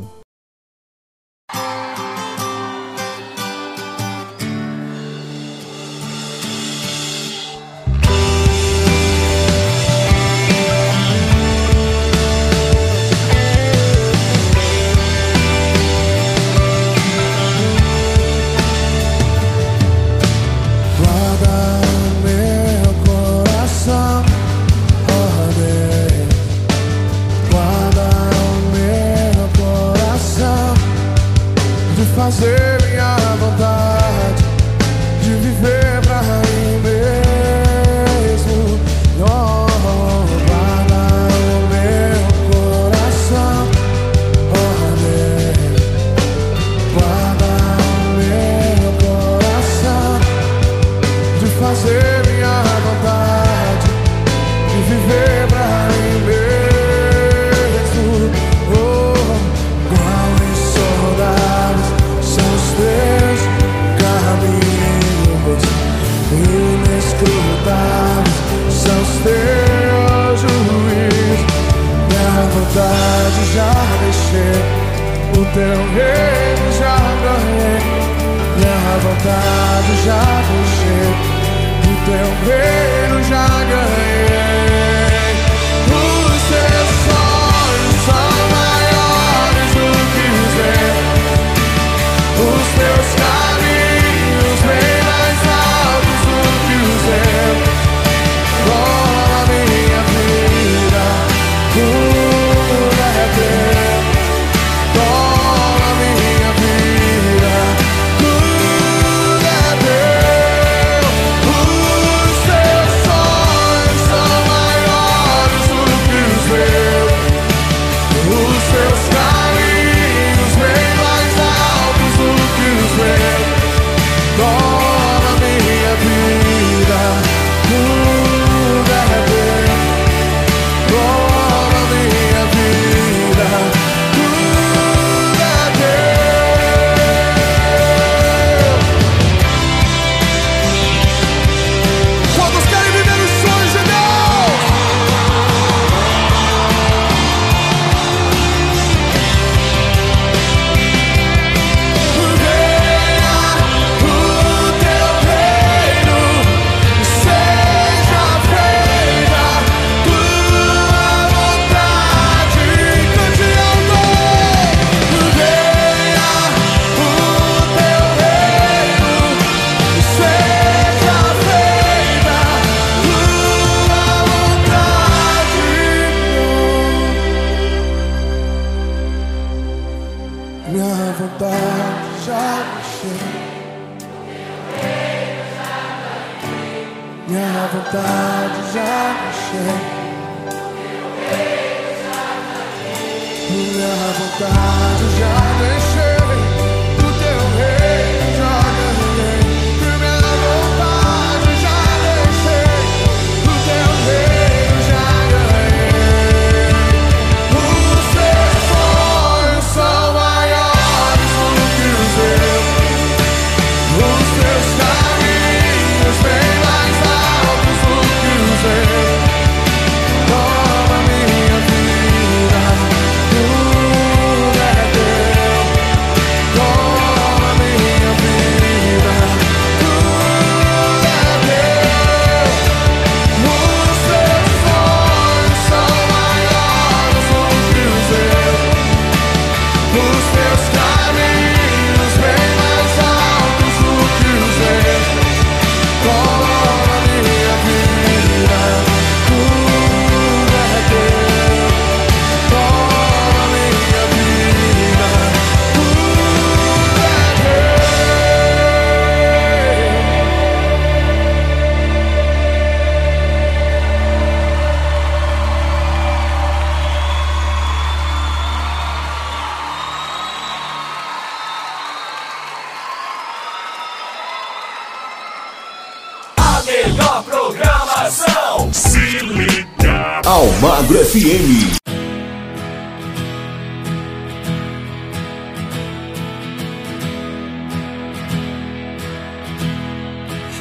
melhor programação. Se liga. Almagro F M.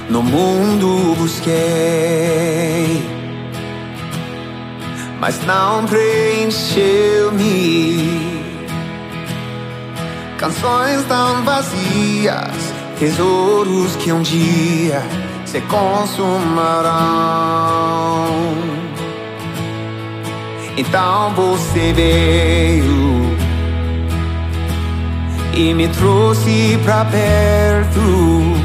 No mundo busquei, mas não preencheu-me. Canções tão vazias, tesouros que um dia se consumarão. Então você veio e me trouxe pra perto.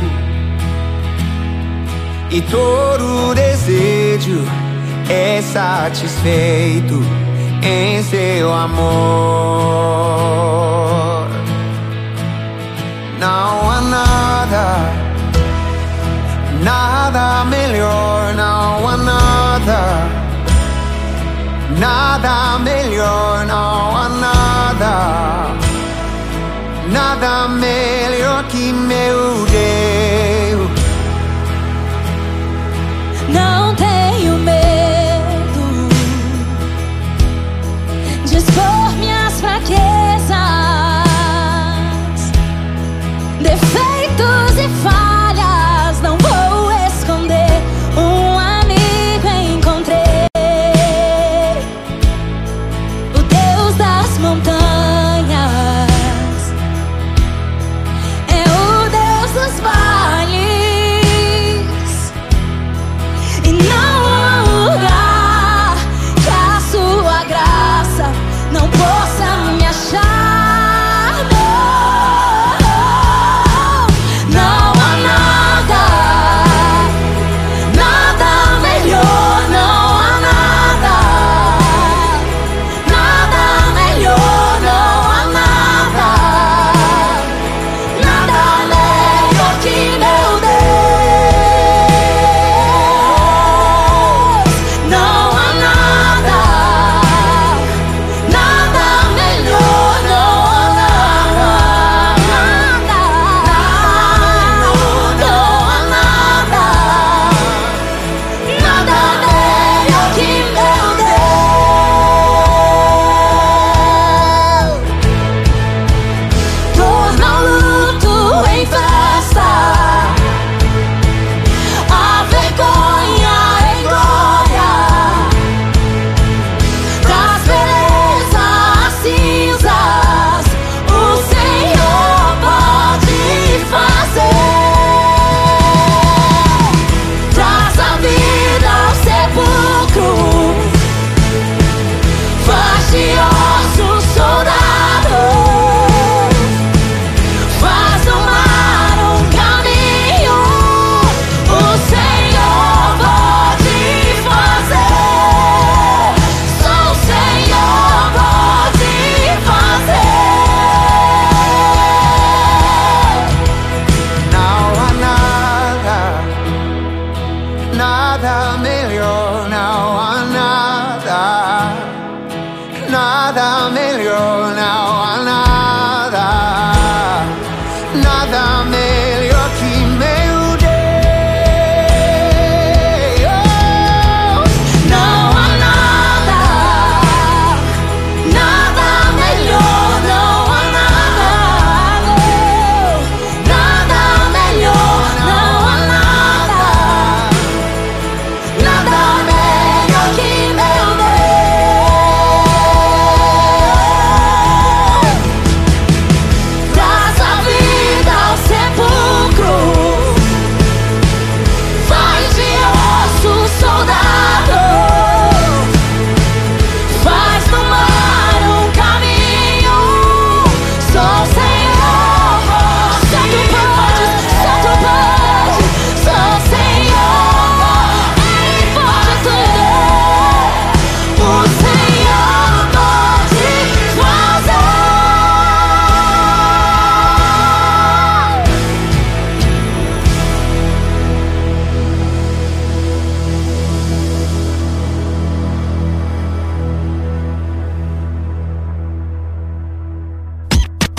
E todo desejo é satisfeito em seu amor. Não há nada, nada melhor. Não há nada, nada melhor. Não há nada, nada melhor que meu Deus. Não tenho medo de expor minhas fraquezas, defeitos e falhas. Não vou esconder, um amigo encontrei. O Deus das montanhas é o Deus dos vales.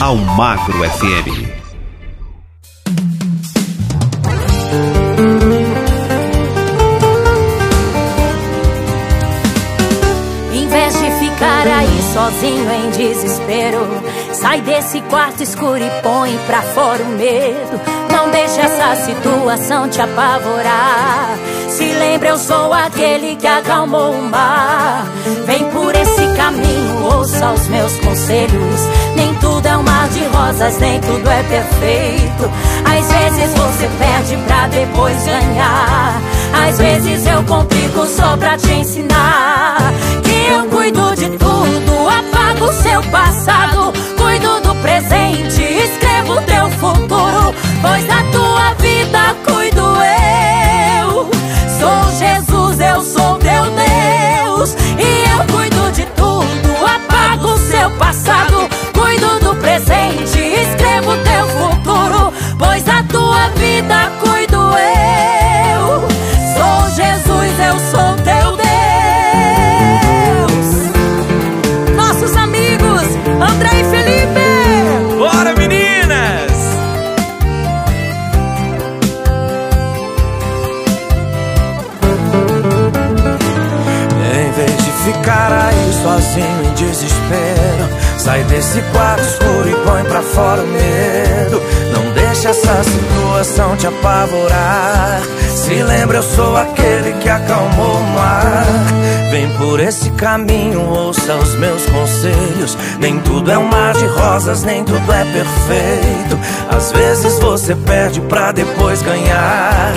Almagro F M. sozinho em desespero. Sai desse quarto escuro e põe pra fora o medo. Não deixa essa situação te apavorar. Se lembra, eu sou aquele que acalmou o mar. Vem por esse caminho, ouça os meus conselhos. Nem tudo é um mar de rosas, nem tudo é perfeito. Às vezes você perde pra depois ganhar. Às vezes eu complico só pra te ensinar. Que eu cuido de tudo, apago o seu passado. Cuido do presente, escrevo o teu futuro. Pois da tua vida cuido eu. Sou Jesus, eu sou teu Deus. E eu cuido de tudo, apago o seu passado. Cuido do presente, escrevo o teu futuro. Pois da tua vida cuido eu. Sou Jesus, eu sou teu Deus. Sozinho em desespero, sai desse quarto escuro e põe pra fora o medo. Não deixa essa situação te apavorar. Se lembra, eu sou aquele que acalmou o mar. Vem por esse caminho, ouça os meus conselhos. Nem tudo é um mar de rosas, nem tudo é perfeito. Às vezes você perde pra depois ganhar.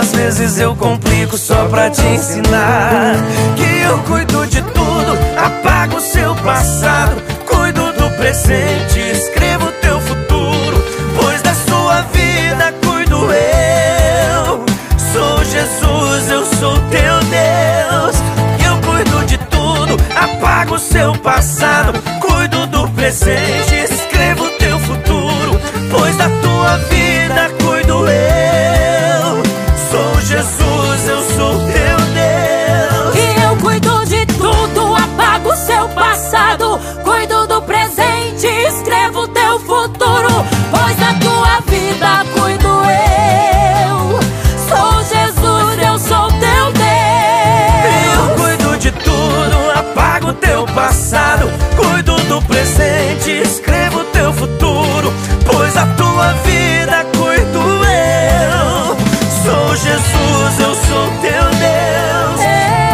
Às vezes eu complico só pra te ensinar. Que eu cuido de tudo, apago o seu passado. Cuido do presente, escrevo o teu futuro. Pois da sua vida cuido eu. Sou Jesus, eu sou teu Deus. Eu cuido de tudo, apago o seu passado. Cuido do presente, escrevo o teu futuro. Pois da tua vida cuido eu. Sou Jesus, eu sou teu Deus. E eu cuido de tudo, apago o seu passado. Cuido do presente, escrevo o teu futuro. Pois da tua vida cuido eu. Sou Jesus, eu sou teu Deus. Eu cuido de tudo, apago o teu passado. Cuido do presente, escrevo o teu futuro. Pois da tua vida cuido eu. Sou Jesus, eu sou teu Deus.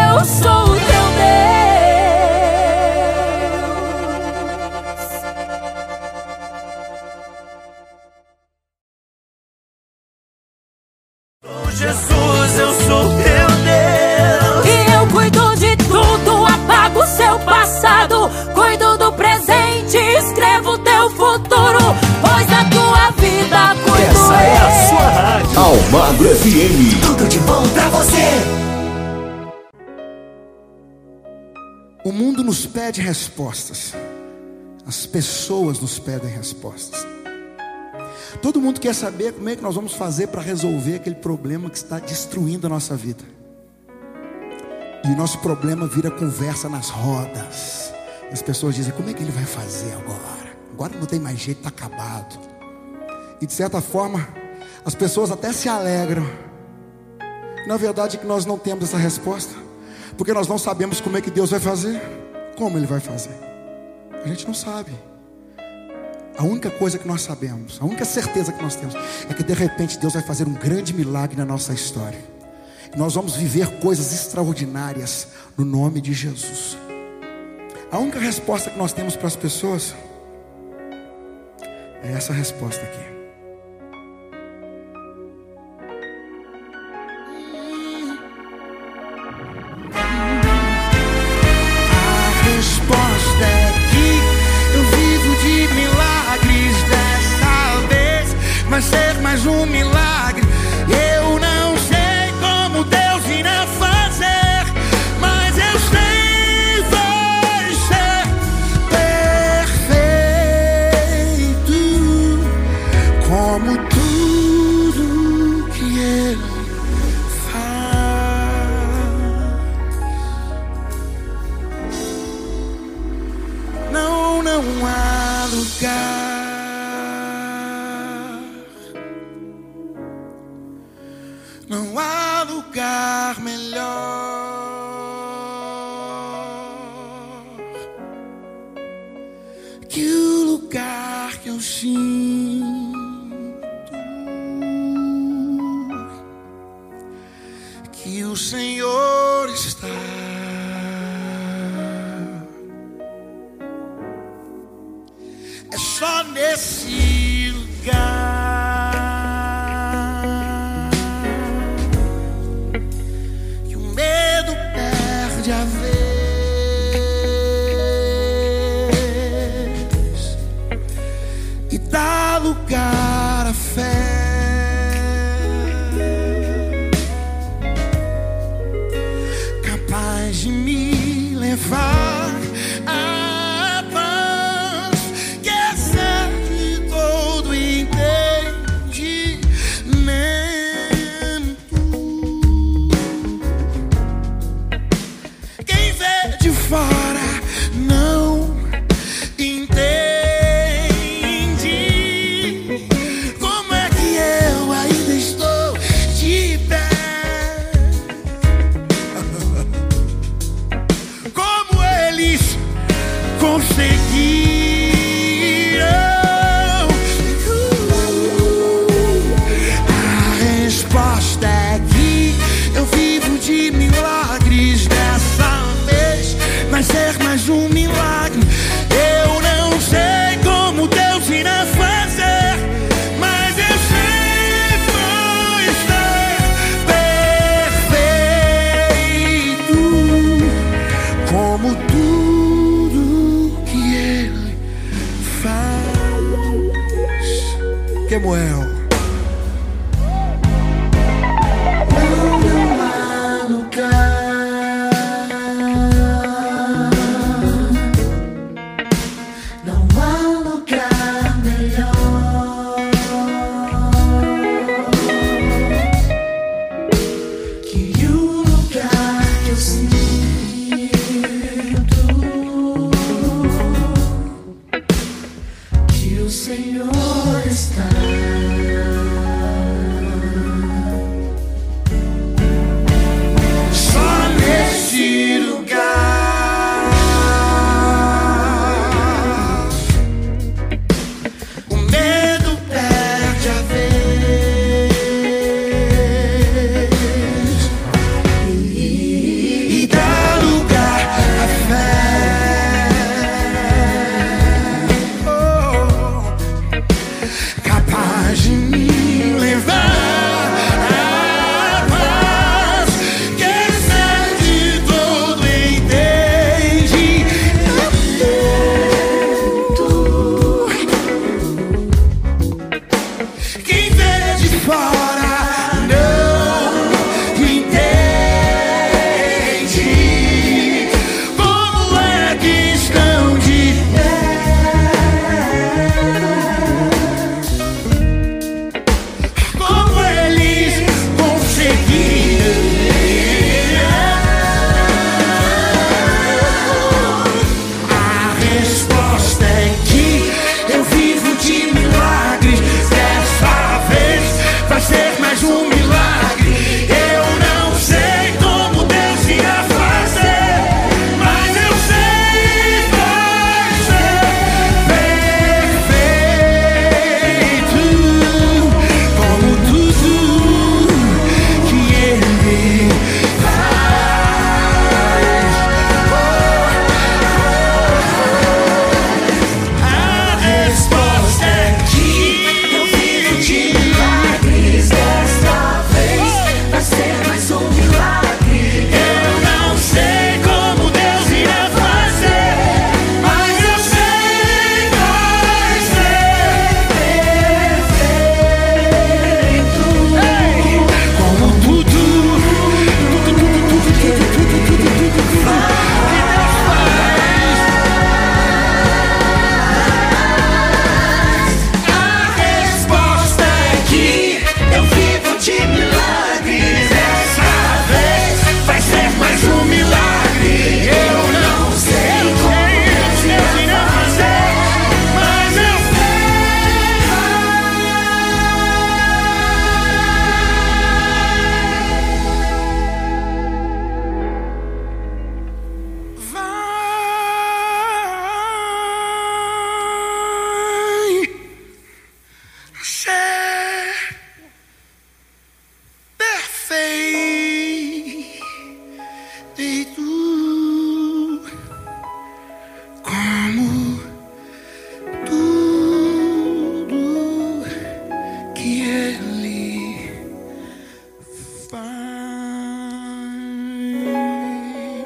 Eu sou o teu Deus. Sou Jesus, eu sou teu Deus. E eu cuido de tudo, apago o seu passado. Cuido do presente, escrevo o teu futuro. Pois a tua vida cuido. Essa é a sua rádio Almagro F M. Tudo de bom pra você. O mundo nos pede respostas. As pessoas nos pedem respostas. Todo mundo quer saber como é que nós vamos fazer para resolver aquele problema que está destruindo a nossa vida. E o nosso problema vira conversa nas rodas. As pessoas dizem: como é que ele vai fazer agora? Agora não tem mais jeito, está acabado. E de certa forma, as pessoas até se alegram. Na verdade é que nós não temos essa resposta. Porque nós não sabemos como é que Deus vai fazer. Como Ele vai fazer, a gente não sabe. A única coisa que nós sabemos, a única certeza que nós temos, é que de repente Deus vai fazer um grande milagre na nossa história. Nós vamos viver coisas extraordinárias no nome de Jesus. A única resposta que nós temos para as pessoas é essa resposta aqui. Vai ser mais um milagre. Eu não sei como Deus irá fazer, mas eu sei, vai ser perfeito, como tudo que Ele faz. Não, não há lugar. Não há lugar melhor. sinto que o Senhor está é só nesse lugar que o medo perde a vez. Lugar a fé capaz de me levar à paz que excede todo entendimento. Quem vê de fora não entende. Conseguiram a resposta é que eu vivo de milagres. Dessa vez vai ser mais um milagre. Eu não sei como Deus irá fazer, mas eu sei que vou estar perfeito como tu. Como eu. Não, não há lugar, não há lugar melhor que o lugar que eu sinto que o Senhor está.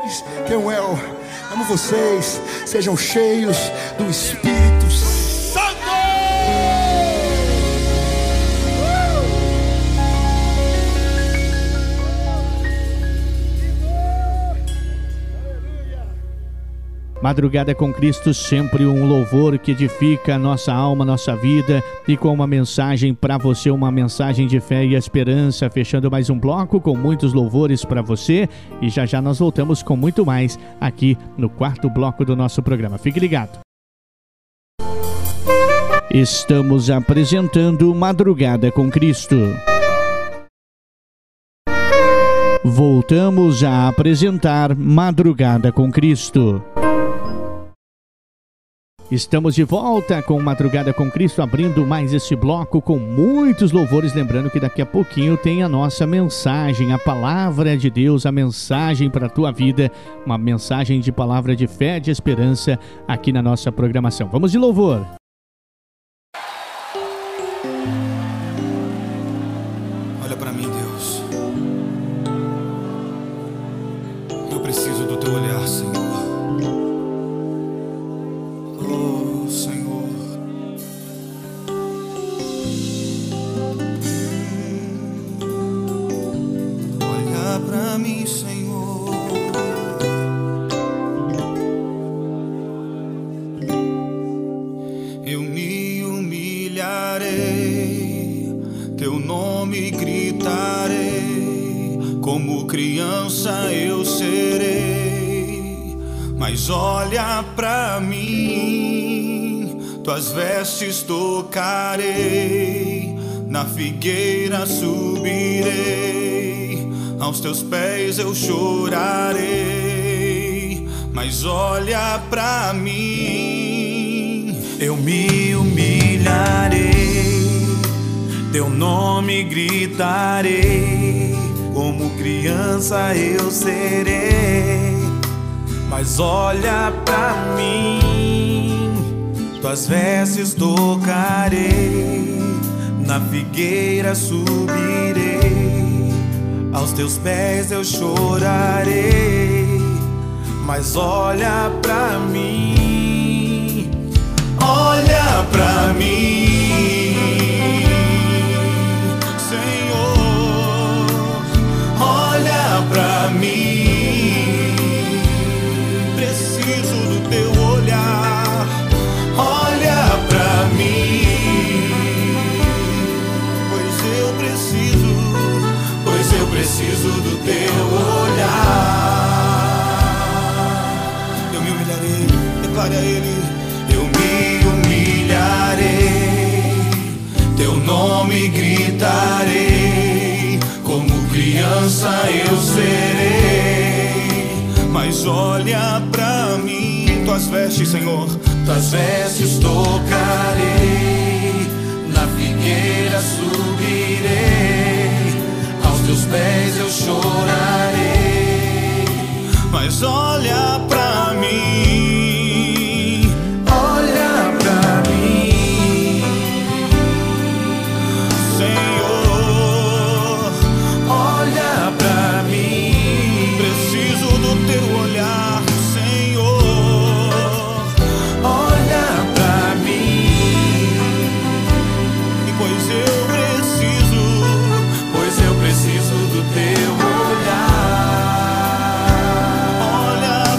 vocês, Kemuel, amo vocês, sejam cheios do Espírito Santo. Madrugada com Cristo, sempre um louvor que edifica a nossa alma, nossa vida, e com uma mensagem para você, uma mensagem de fé e esperança, fechando mais um bloco com muitos louvores para você, e já já nós voltamos com muito mais aqui no quarto bloco do nosso programa. Fique ligado. Estamos apresentando Madrugada com Cristo. Voltamos a apresentar Madrugada com Cristo. Estamos de volta com Madrugada com Cristo, abrindo mais esse bloco com muitos louvores. Lembrando que daqui a pouquinho tem a nossa mensagem, a palavra de Deus, a mensagem para a tua vida, uma mensagem de palavra de fé e de esperança aqui na nossa programação. Vamos de louvor! Olha para mim, Deus. Eu preciso do teu olhar, Senhor. Criança eu serei, mas olha pra mim, tuas vestes tocarei, na figueira subirei, aos teus pés eu chorarei, mas olha pra mim, eu me humilharei, teu nome gritarei. Como criança eu serei, mas olha pra mim, tuas vestes tocarei, na figueira subirei, aos teus pés eu chorarei, mas olha pra mim, olha pra mim. Olha pra mim, preciso do teu olhar. Olha pra mim, pois eu preciso, pois eu preciso do teu olhar. Eu me humilharei, declare a Ele. Eu me humilharei, teu nome gritarei. Criança eu serei, mas olha pra mim, tuas vestes, Senhor, tuas vestes tocarei, na figueira subirei, aos teus pés eu chorarei, mas olha pra mim, olha pra mim, Senhor. Teu olhar, olha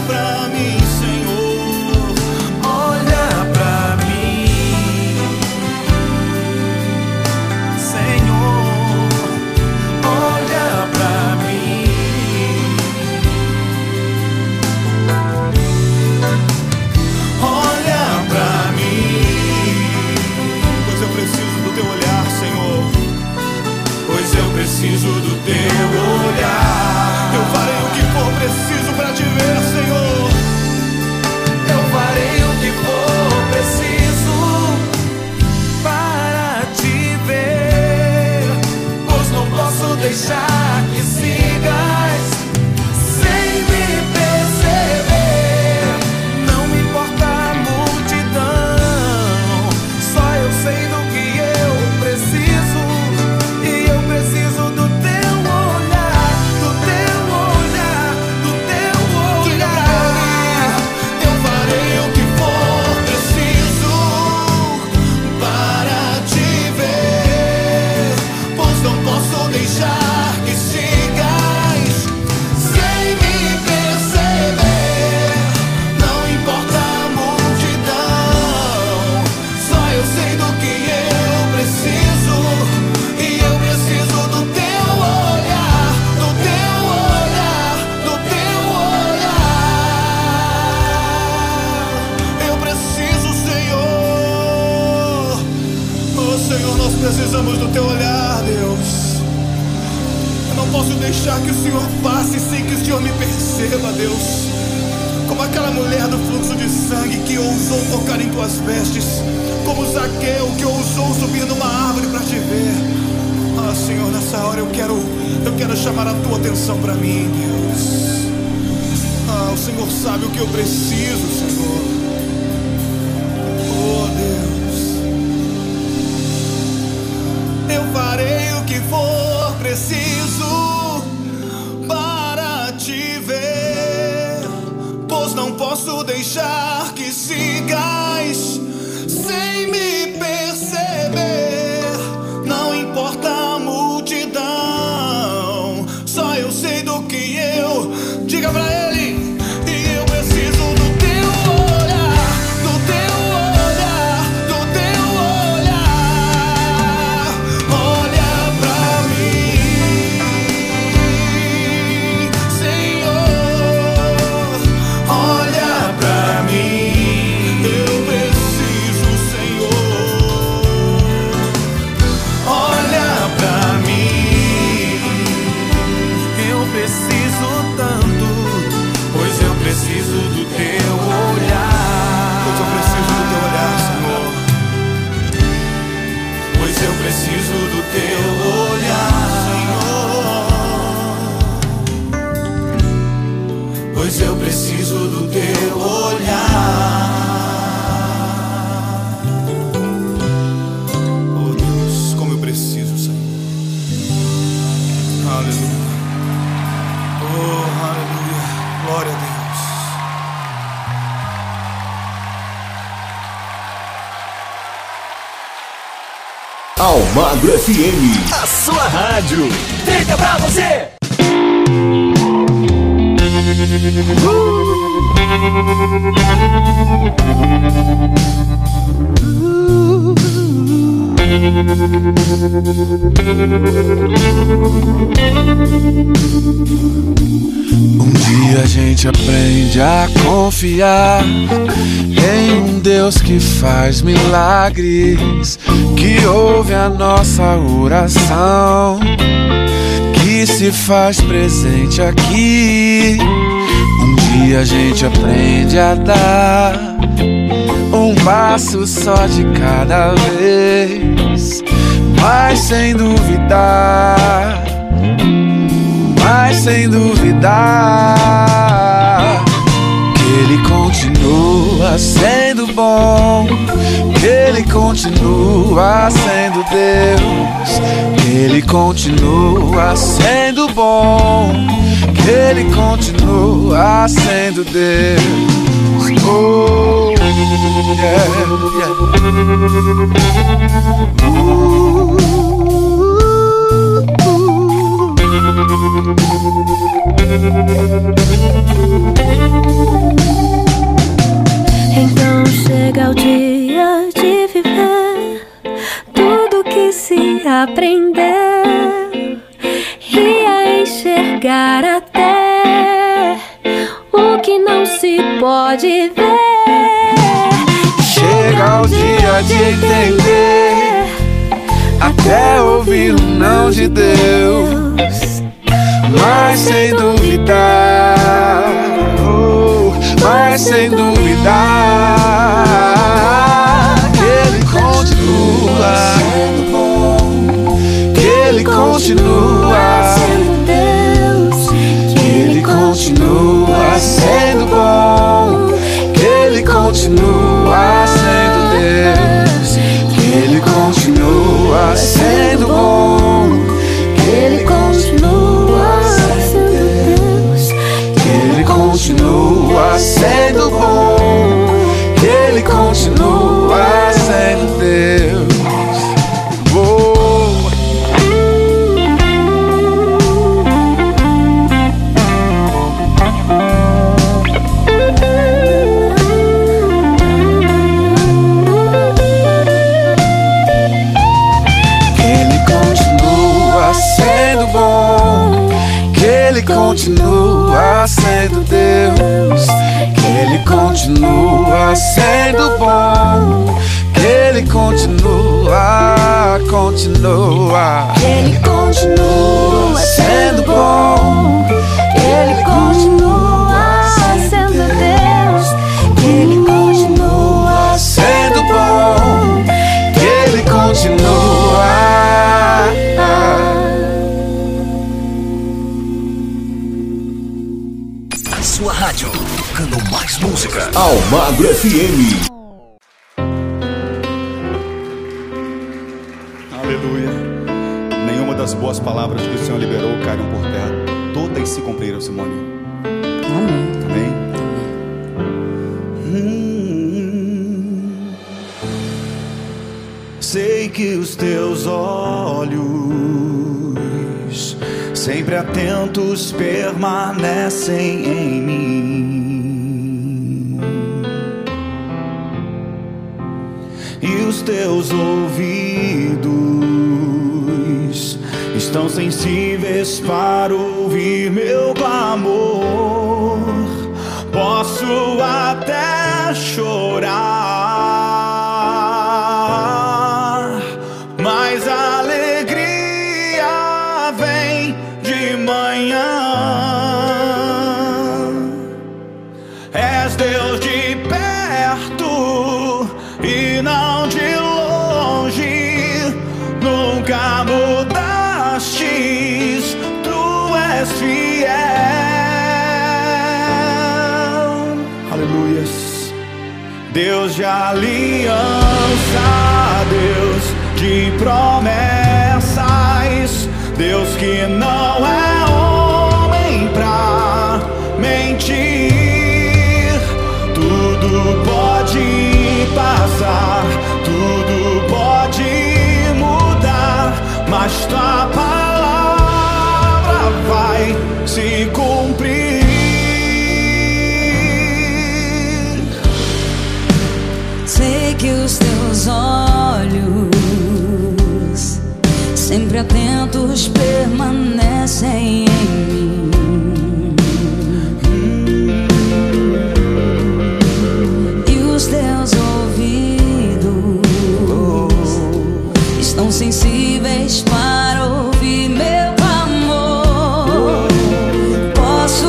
posso deixar que o Senhor passe sem que o Senhor me perceba, Deus. Como aquela mulher do fluxo de sangue que ousou tocar em tuas vestes, como Zaqueu que ousou subir numa árvore para te ver. Ah, Senhor, nessa hora eu quero, eu quero chamar a tua atenção para mim, Deus. Ah, o Senhor sabe o que eu preciso, Senhor. Oh, Deus, eu farei o que for preciso para te ver, pois não posso deixar que sigas sem me perceber. Não importa a multidão, só eu sei do que eu. Diga pra ele. Almagro F M, a sua rádio, fica pra você! Um dia a gente aprende a confiar em um Deus que faz milagres, que ouve a nossa oração, que se faz presente aqui. Um dia a gente aprende a dar um passo só de cada vez, mas sem duvidar, mas sem duvidar que Ele continua sendo bom, que Ele continua sendo Deus, que Ele continua sendo bom, que Ele continua sendo Deus. Oh, yeah, yeah. Uh, uh, uh. Então chega o dia de viver tudo que se aprendeu e a enxergar até o que não se pode ver. Chega o dia de entender, até ouvir o não de Deus, mas sem duvidar, oh, mas sem duvidar que Ele continua sendo bom, que Ele continua sendo Deus, que Ele continua sendo bom, que Ele continua sendo Deus, que Ele continua sendo bom, que Ele continua sendo Deus, que Ele continua sendo bom, que Ele continua sendo Deus. Continua sendo Deus, que Ele continua sendo bom, que Ele continua, continua. Ele continua sendo bom. Ele continua sendo Deus. Ele continua sendo bom. Ele continua. A sua rádio tocando mais música. Almagro F M. Aleluia. Nenhuma das boas palavras que o Senhor liberou caíram por terra. Todas se cumpriram, Simone. Amém. Amém. Hum, sei que os teus olhos, sempre atentos, permanecem em mim. E os teus ouvidos estão sensíveis para ouvir meu clamor. Posso até chorar, mas a alegria vem de manhã. És Deus de perto e não de longe, nunca muda. Deus de aliança, Deus de promessas, Deus que não é homem pra mentir. Tudo pode passar, tudo pode mudar, mas tua palavra vai se cumprir. Sei que os teus olhos, sempre atentos, permanecem em mim. E os teus ouvidos estão sensíveis para ouvir meu amor. Posso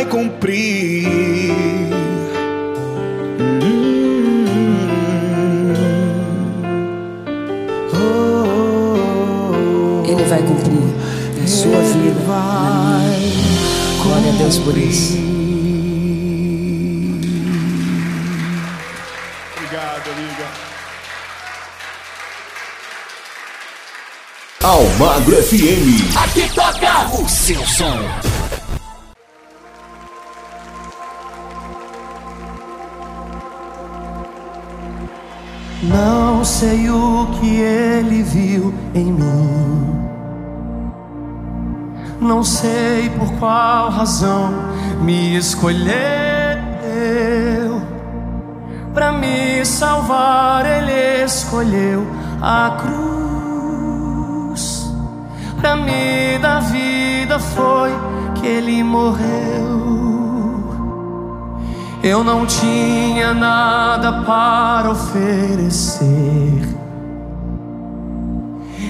vai cumprir. Ele vai cumprir na sua vida, na minha. Glória a Deus por isso. Obrigado, amiga. Almagro F M. Aqui toca o seu som. Não sei o que ele viu em mim, não sei por qual razão me escolheu. Pra me salvar ele escolheu a cruz. Pra me dar vida foi que ele morreu. Eu não tinha nada para oferecer.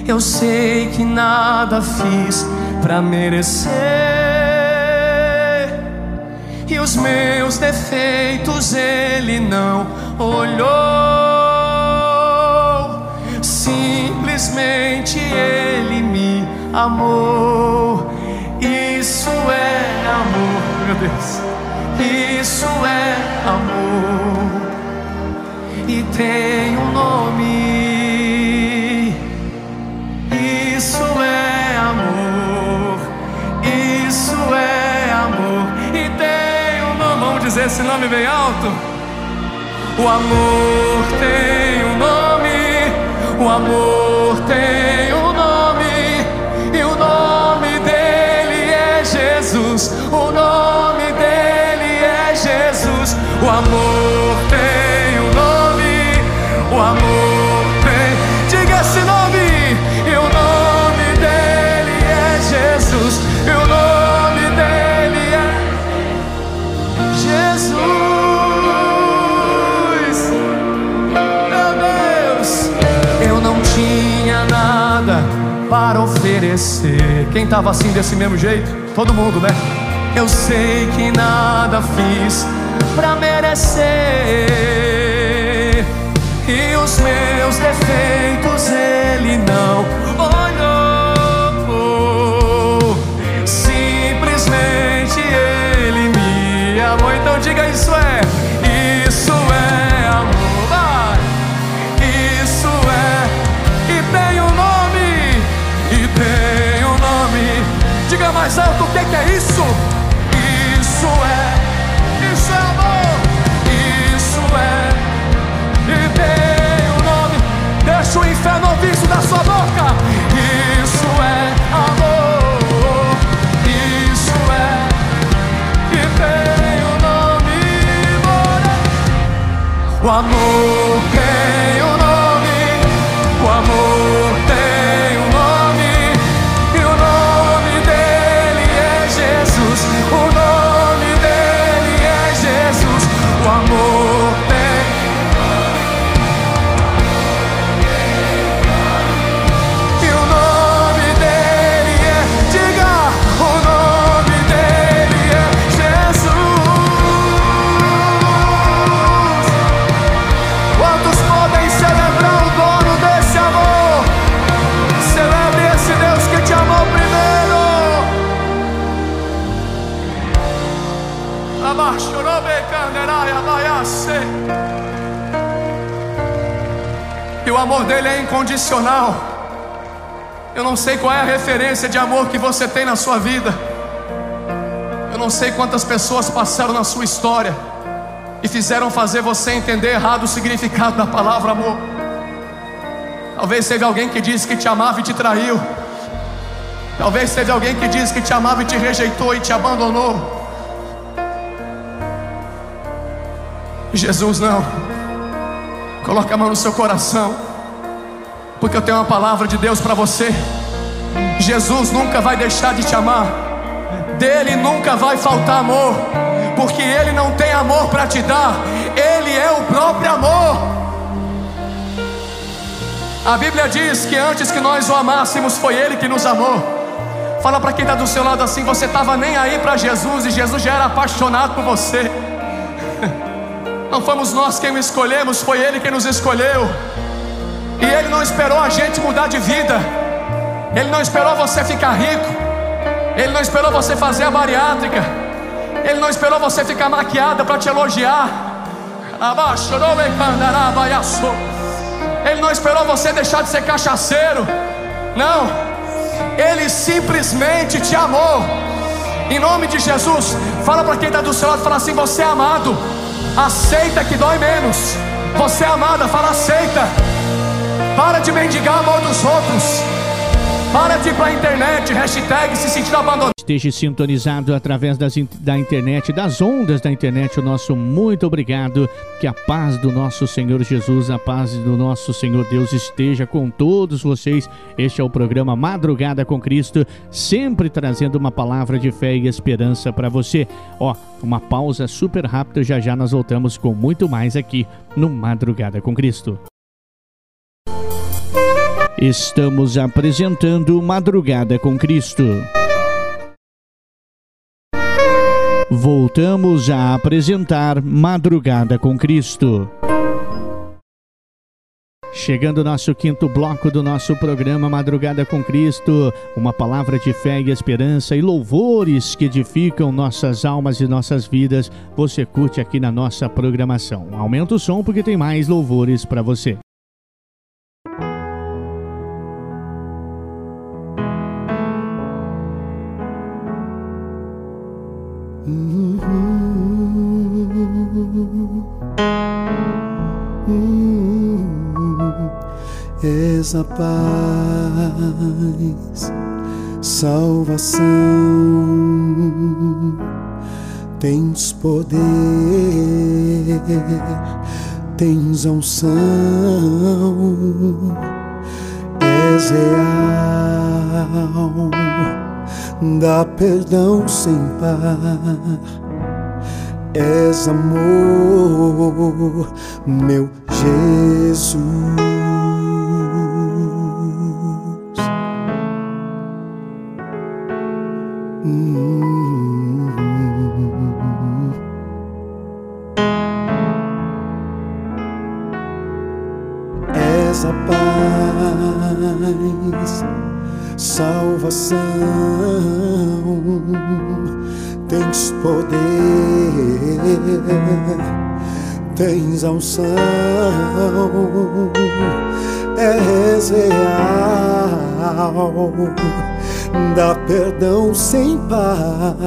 Eu sei que nada fiz para merecer. E os meus defeitos ele não olhou. Simplesmente ele me amou. Isso é amor, meu Deus. Isso é amor, e tem um nome. Isso é amor, isso é amor, e tem um nome. Vamos dizer esse nome bem alto? O amor tem um nome, o amor tem um nome, e o nome dele é Jesus. O nome dele Jesus, o amor tem um nome, o amor tem, diga esse nome, e o nome dele é Jesus, e o nome dele é Jesus, meu Deus. Eu não tinha nada para oferecer. Quem estava assim desse mesmo jeito? Todo mundo, né? Eu sei que nada fiz pra merecer, e os meus defeitos ele não olhou. Simplesmente ele me amou. Então diga, isso é, isso é amor, ah, isso é. E tem um nome, e tem um nome. Diga mais alto, o que que é isso? Isso é, isso é amor, isso é, e tem um nome. Deixa o inferno ouvir isso da sua boca. Isso é amor, isso é, e tem um nome. O amor tem um nome, o amor tem um nome, e o nome dele é Jesus. O nome amor tem, e o nome dele é, diga, o nome dele é Jesus. Quantos podem celebrar o dono desse amor? Celebre esse Deus que te amou primeiro. Abaixo, e o amor dele é incondicional. Eu não sei qual é a referência de amor que você tem na sua vida. Eu não sei quantas pessoas passaram na sua história e fizeram fazer você entender errado o significado da palavra amor. Talvez teve alguém que disse que te amava e te traiu. Talvez teve alguém que disse que te amava e te rejeitou e te abandonou. Jesus não. Coloca a mão no seu coração, porque eu tenho uma palavra de Deus para você. Jesus nunca vai deixar de te amar. Dele nunca vai faltar amor, porque ele não tem amor para te dar. Ele é o próprio amor. A Bíblia diz que antes que nós o amássemos foi ele que nos amou. Fala para quem está do seu lado assim: você estava nem aí para Jesus e Jesus já era apaixonado por você. Não fomos nós quem o escolhemos, foi Ele quem nos escolheu. E Ele não esperou a gente mudar de vida. Ele não esperou você ficar rico. Ele não esperou você fazer a bariátrica. Ele não esperou você ficar maquiada para te elogiar. Ele não esperou você deixar de ser cachaceiro. Não. Ele simplesmente te amou. Em nome de Jesus, fala para quem está do seu lado, fala assim: você é amado, aceita que dói menos. Você é amada, fala: aceita. Para de mendigar a mão dos outros. Para de ir para a internet, hashtag se sentir abandonado. Esteja sintonizado através das, da internet, das ondas da internet. O nosso muito obrigado. Que a paz do nosso Senhor Jesus, a paz do nosso Senhor Deus esteja com todos vocês. Este é o programa Madrugada com Cristo, sempre trazendo uma palavra de fé e esperança para você. Ó, uma pausa super rápida, já já nós voltamos com muito mais aqui no Madrugada com Cristo. Estamos apresentando Madrugada com Cristo. Voltamos a apresentar Madrugada com Cristo. Chegando o nosso quinto bloco do nosso programa Madrugada com Cristo, uma palavra de fé e esperança e louvores que edificam nossas almas e nossas vidas. Você curte aqui na nossa programação. Aumenta o som porque tem mais louvores para você. Essa paz, salvação, tens poder, tens unção, és real, dá perdão sem par. És amor, meu Jesus. Hum. És a paz, salvação, tens poder, tens unção, és real, dá perdão sem par, és amor,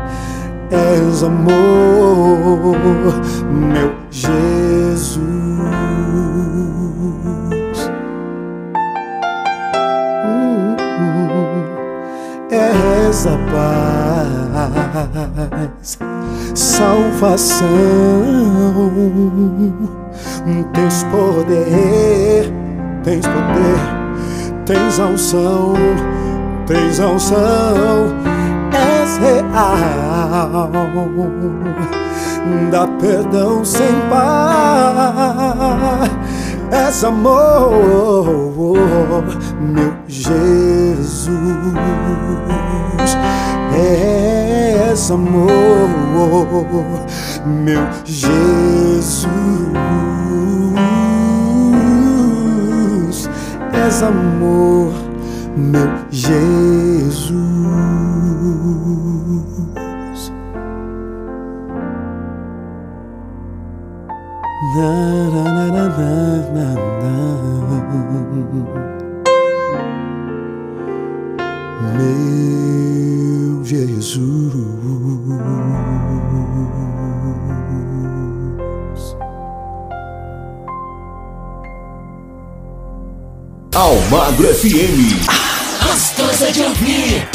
meu Jesus. És a paz, salvação, tens poder, tens poder, tens unção, tens unção, és real, dá perdão sem par, és amor, meu Jesus, és amor, meu Jesus, és amor, meu Jesus. Na, na, na, na, na, na. Meu Jesus. Almagro F M, gostosa de ouvir.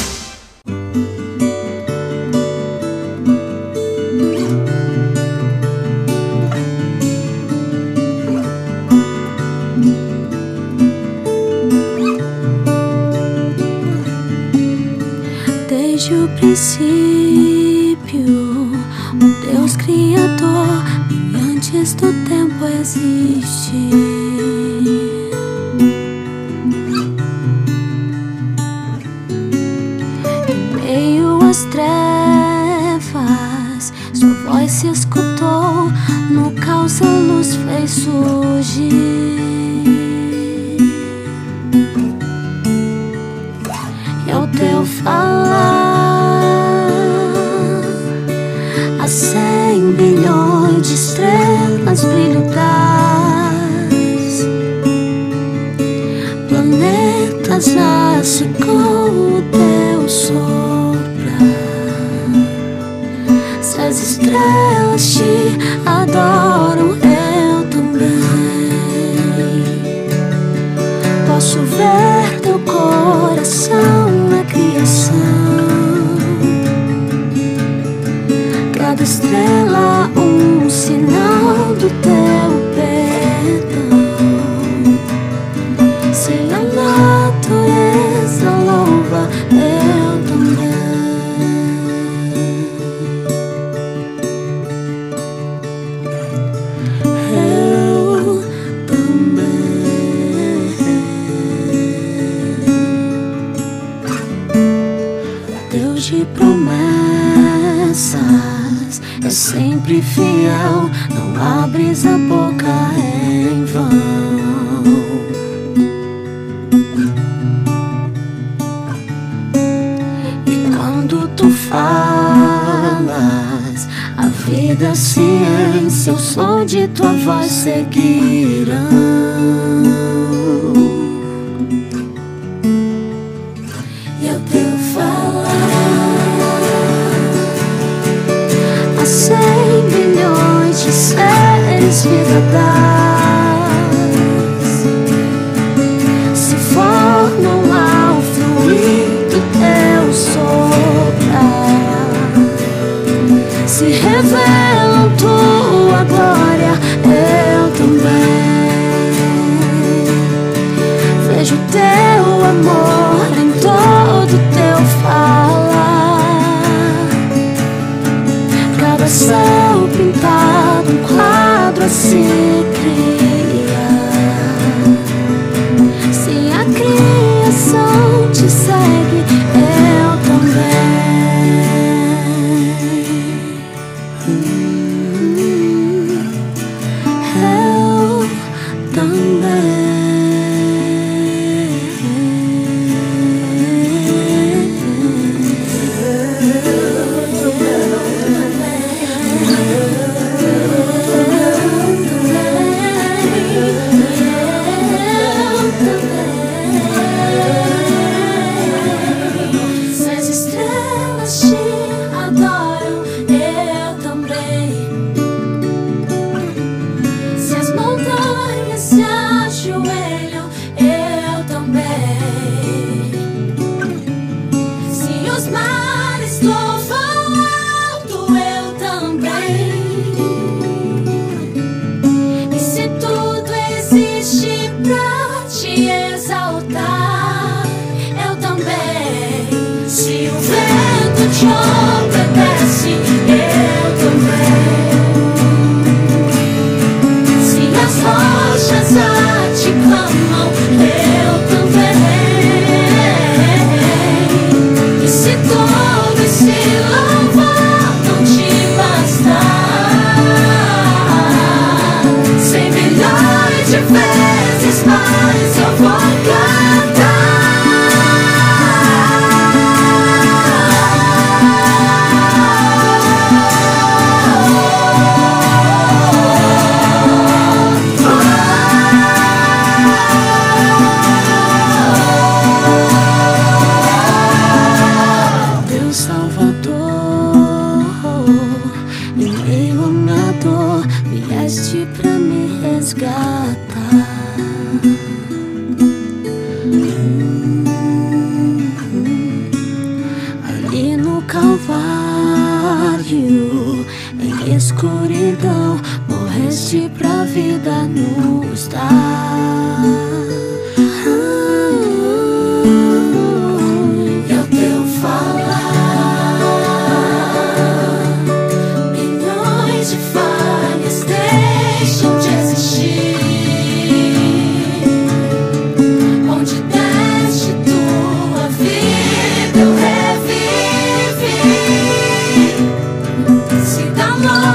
Desde o princípio, o Deus Criador, e antes do tempo existe. voz se escutou, no caos a luz fez surgir. E ao teu falar, a cem bilhões de estrelas brilham das planetas, nasce com o teu sol. As estrelas te adoram, eu também. Posso ver teu coração na criação. Cada estrela um sinal do teu perdão. Se a natureza louva, eu também. É sempre fiel, não abres a boca em vão. E quando tu falas, a vida, a ciência, o som de tua voz seguirão. Cem milhões de seres vibradas se formam ao fluir do teu soprar. Se revelam tua glória, eu também. Vejo teu amor em todo teu falar. Céu pintado, um quadro a se criar. Se a criação te segue, eu também. Hum, eu também. No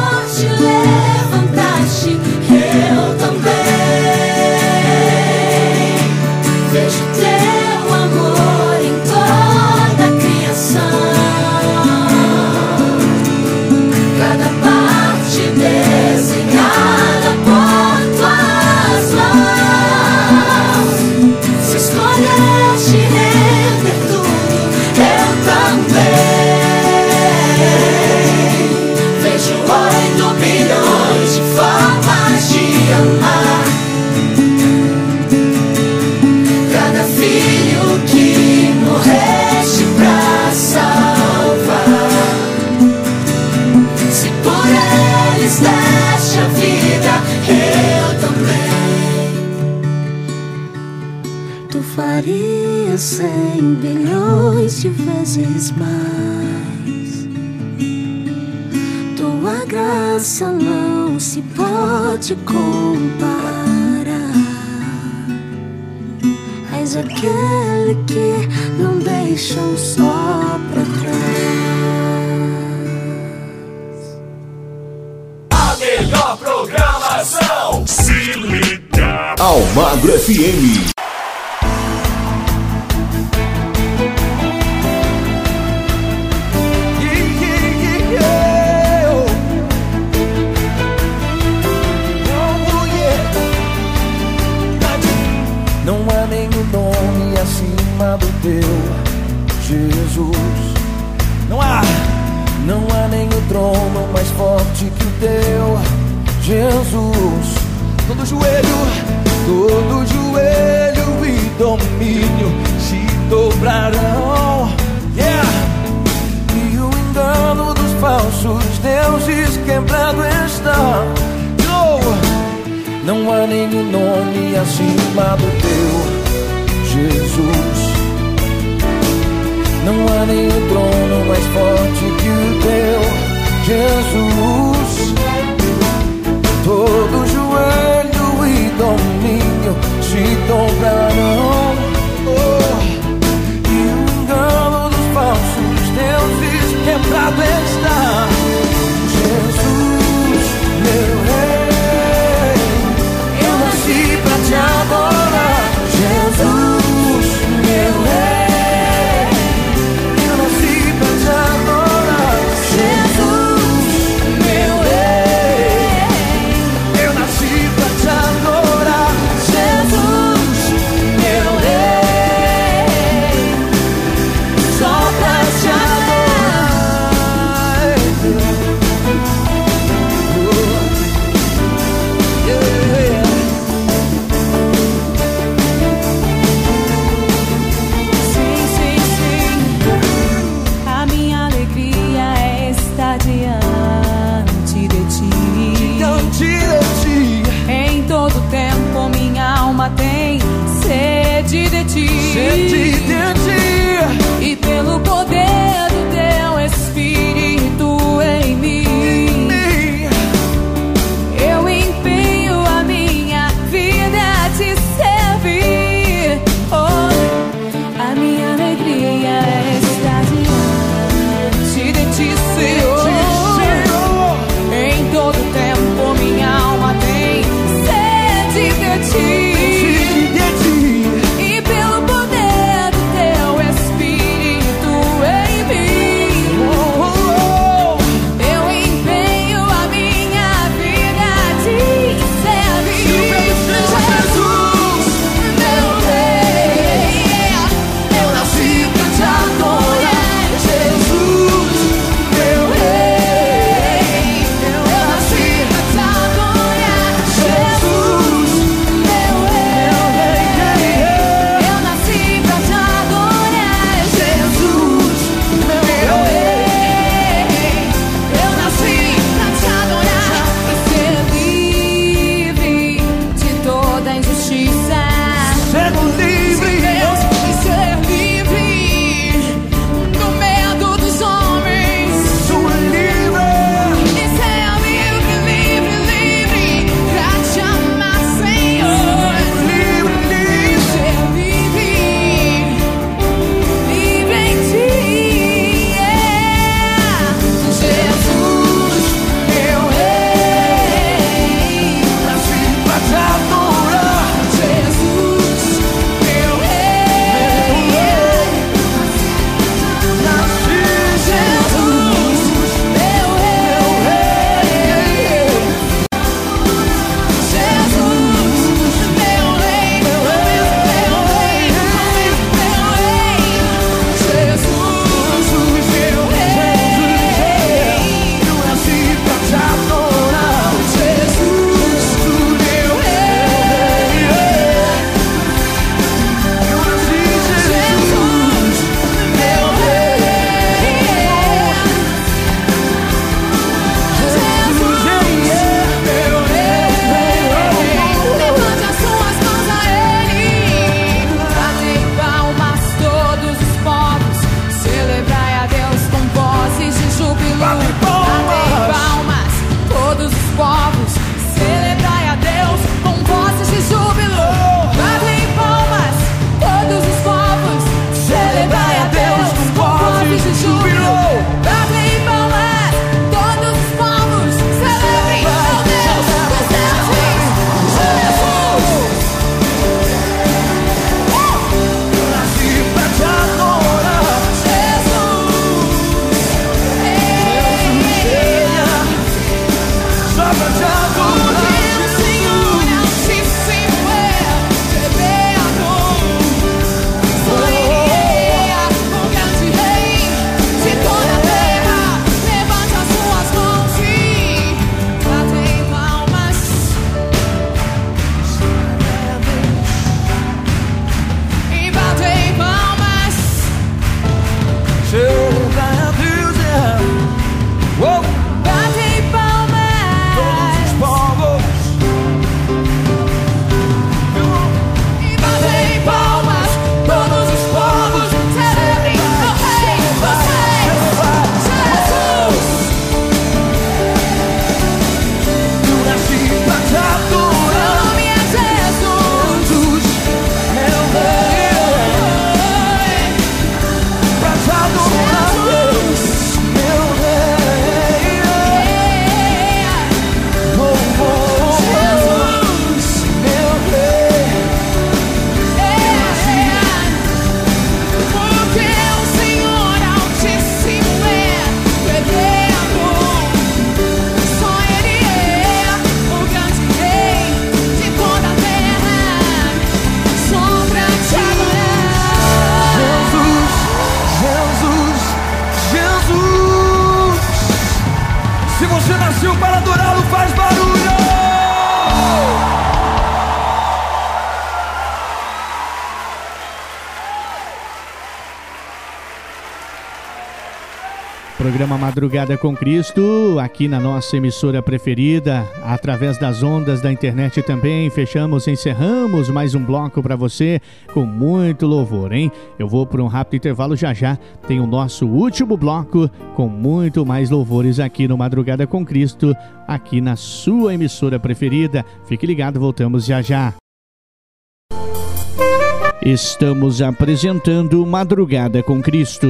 é cem bilhões de vezes mais. Tua graça não se pode comparar. És aquele que não deixa o sol pra trás. A melhor programação se liga Almagro F M. Do teu Jesus, não há, não há nenhum trono mais forte que o teu Jesus. Todo joelho, todo joelho e domínio se dobrarão, yeah. E o engano dos falsos deuses quebrado está. Oh, não há nenhum nome acima do teu Jesus. Não há nenhum trono mais forte que o teu Jesus. Todo joelho e domínio se dobrarão, oh. E o engano dos falsos deuses quebrado está. Jesus, meu rei, eu nasci pra te adorar. Jesus, meu rei, eu nasci pra te adorar. você nasceu para adorá-lo, faz barulho! Programa Madrugada com Cristo, aqui na nossa emissora preferida, através das ondas da internet também. Fechamos, encerramos mais um bloco para você com muito louvor, hein? Eu vou por um rápido intervalo, já já tem o nosso último bloco com muito mais louvores aqui no Madrugada com Cristo, aqui na sua emissora preferida. Fique ligado, voltamos já já. Estamos apresentando Madrugada com Cristo.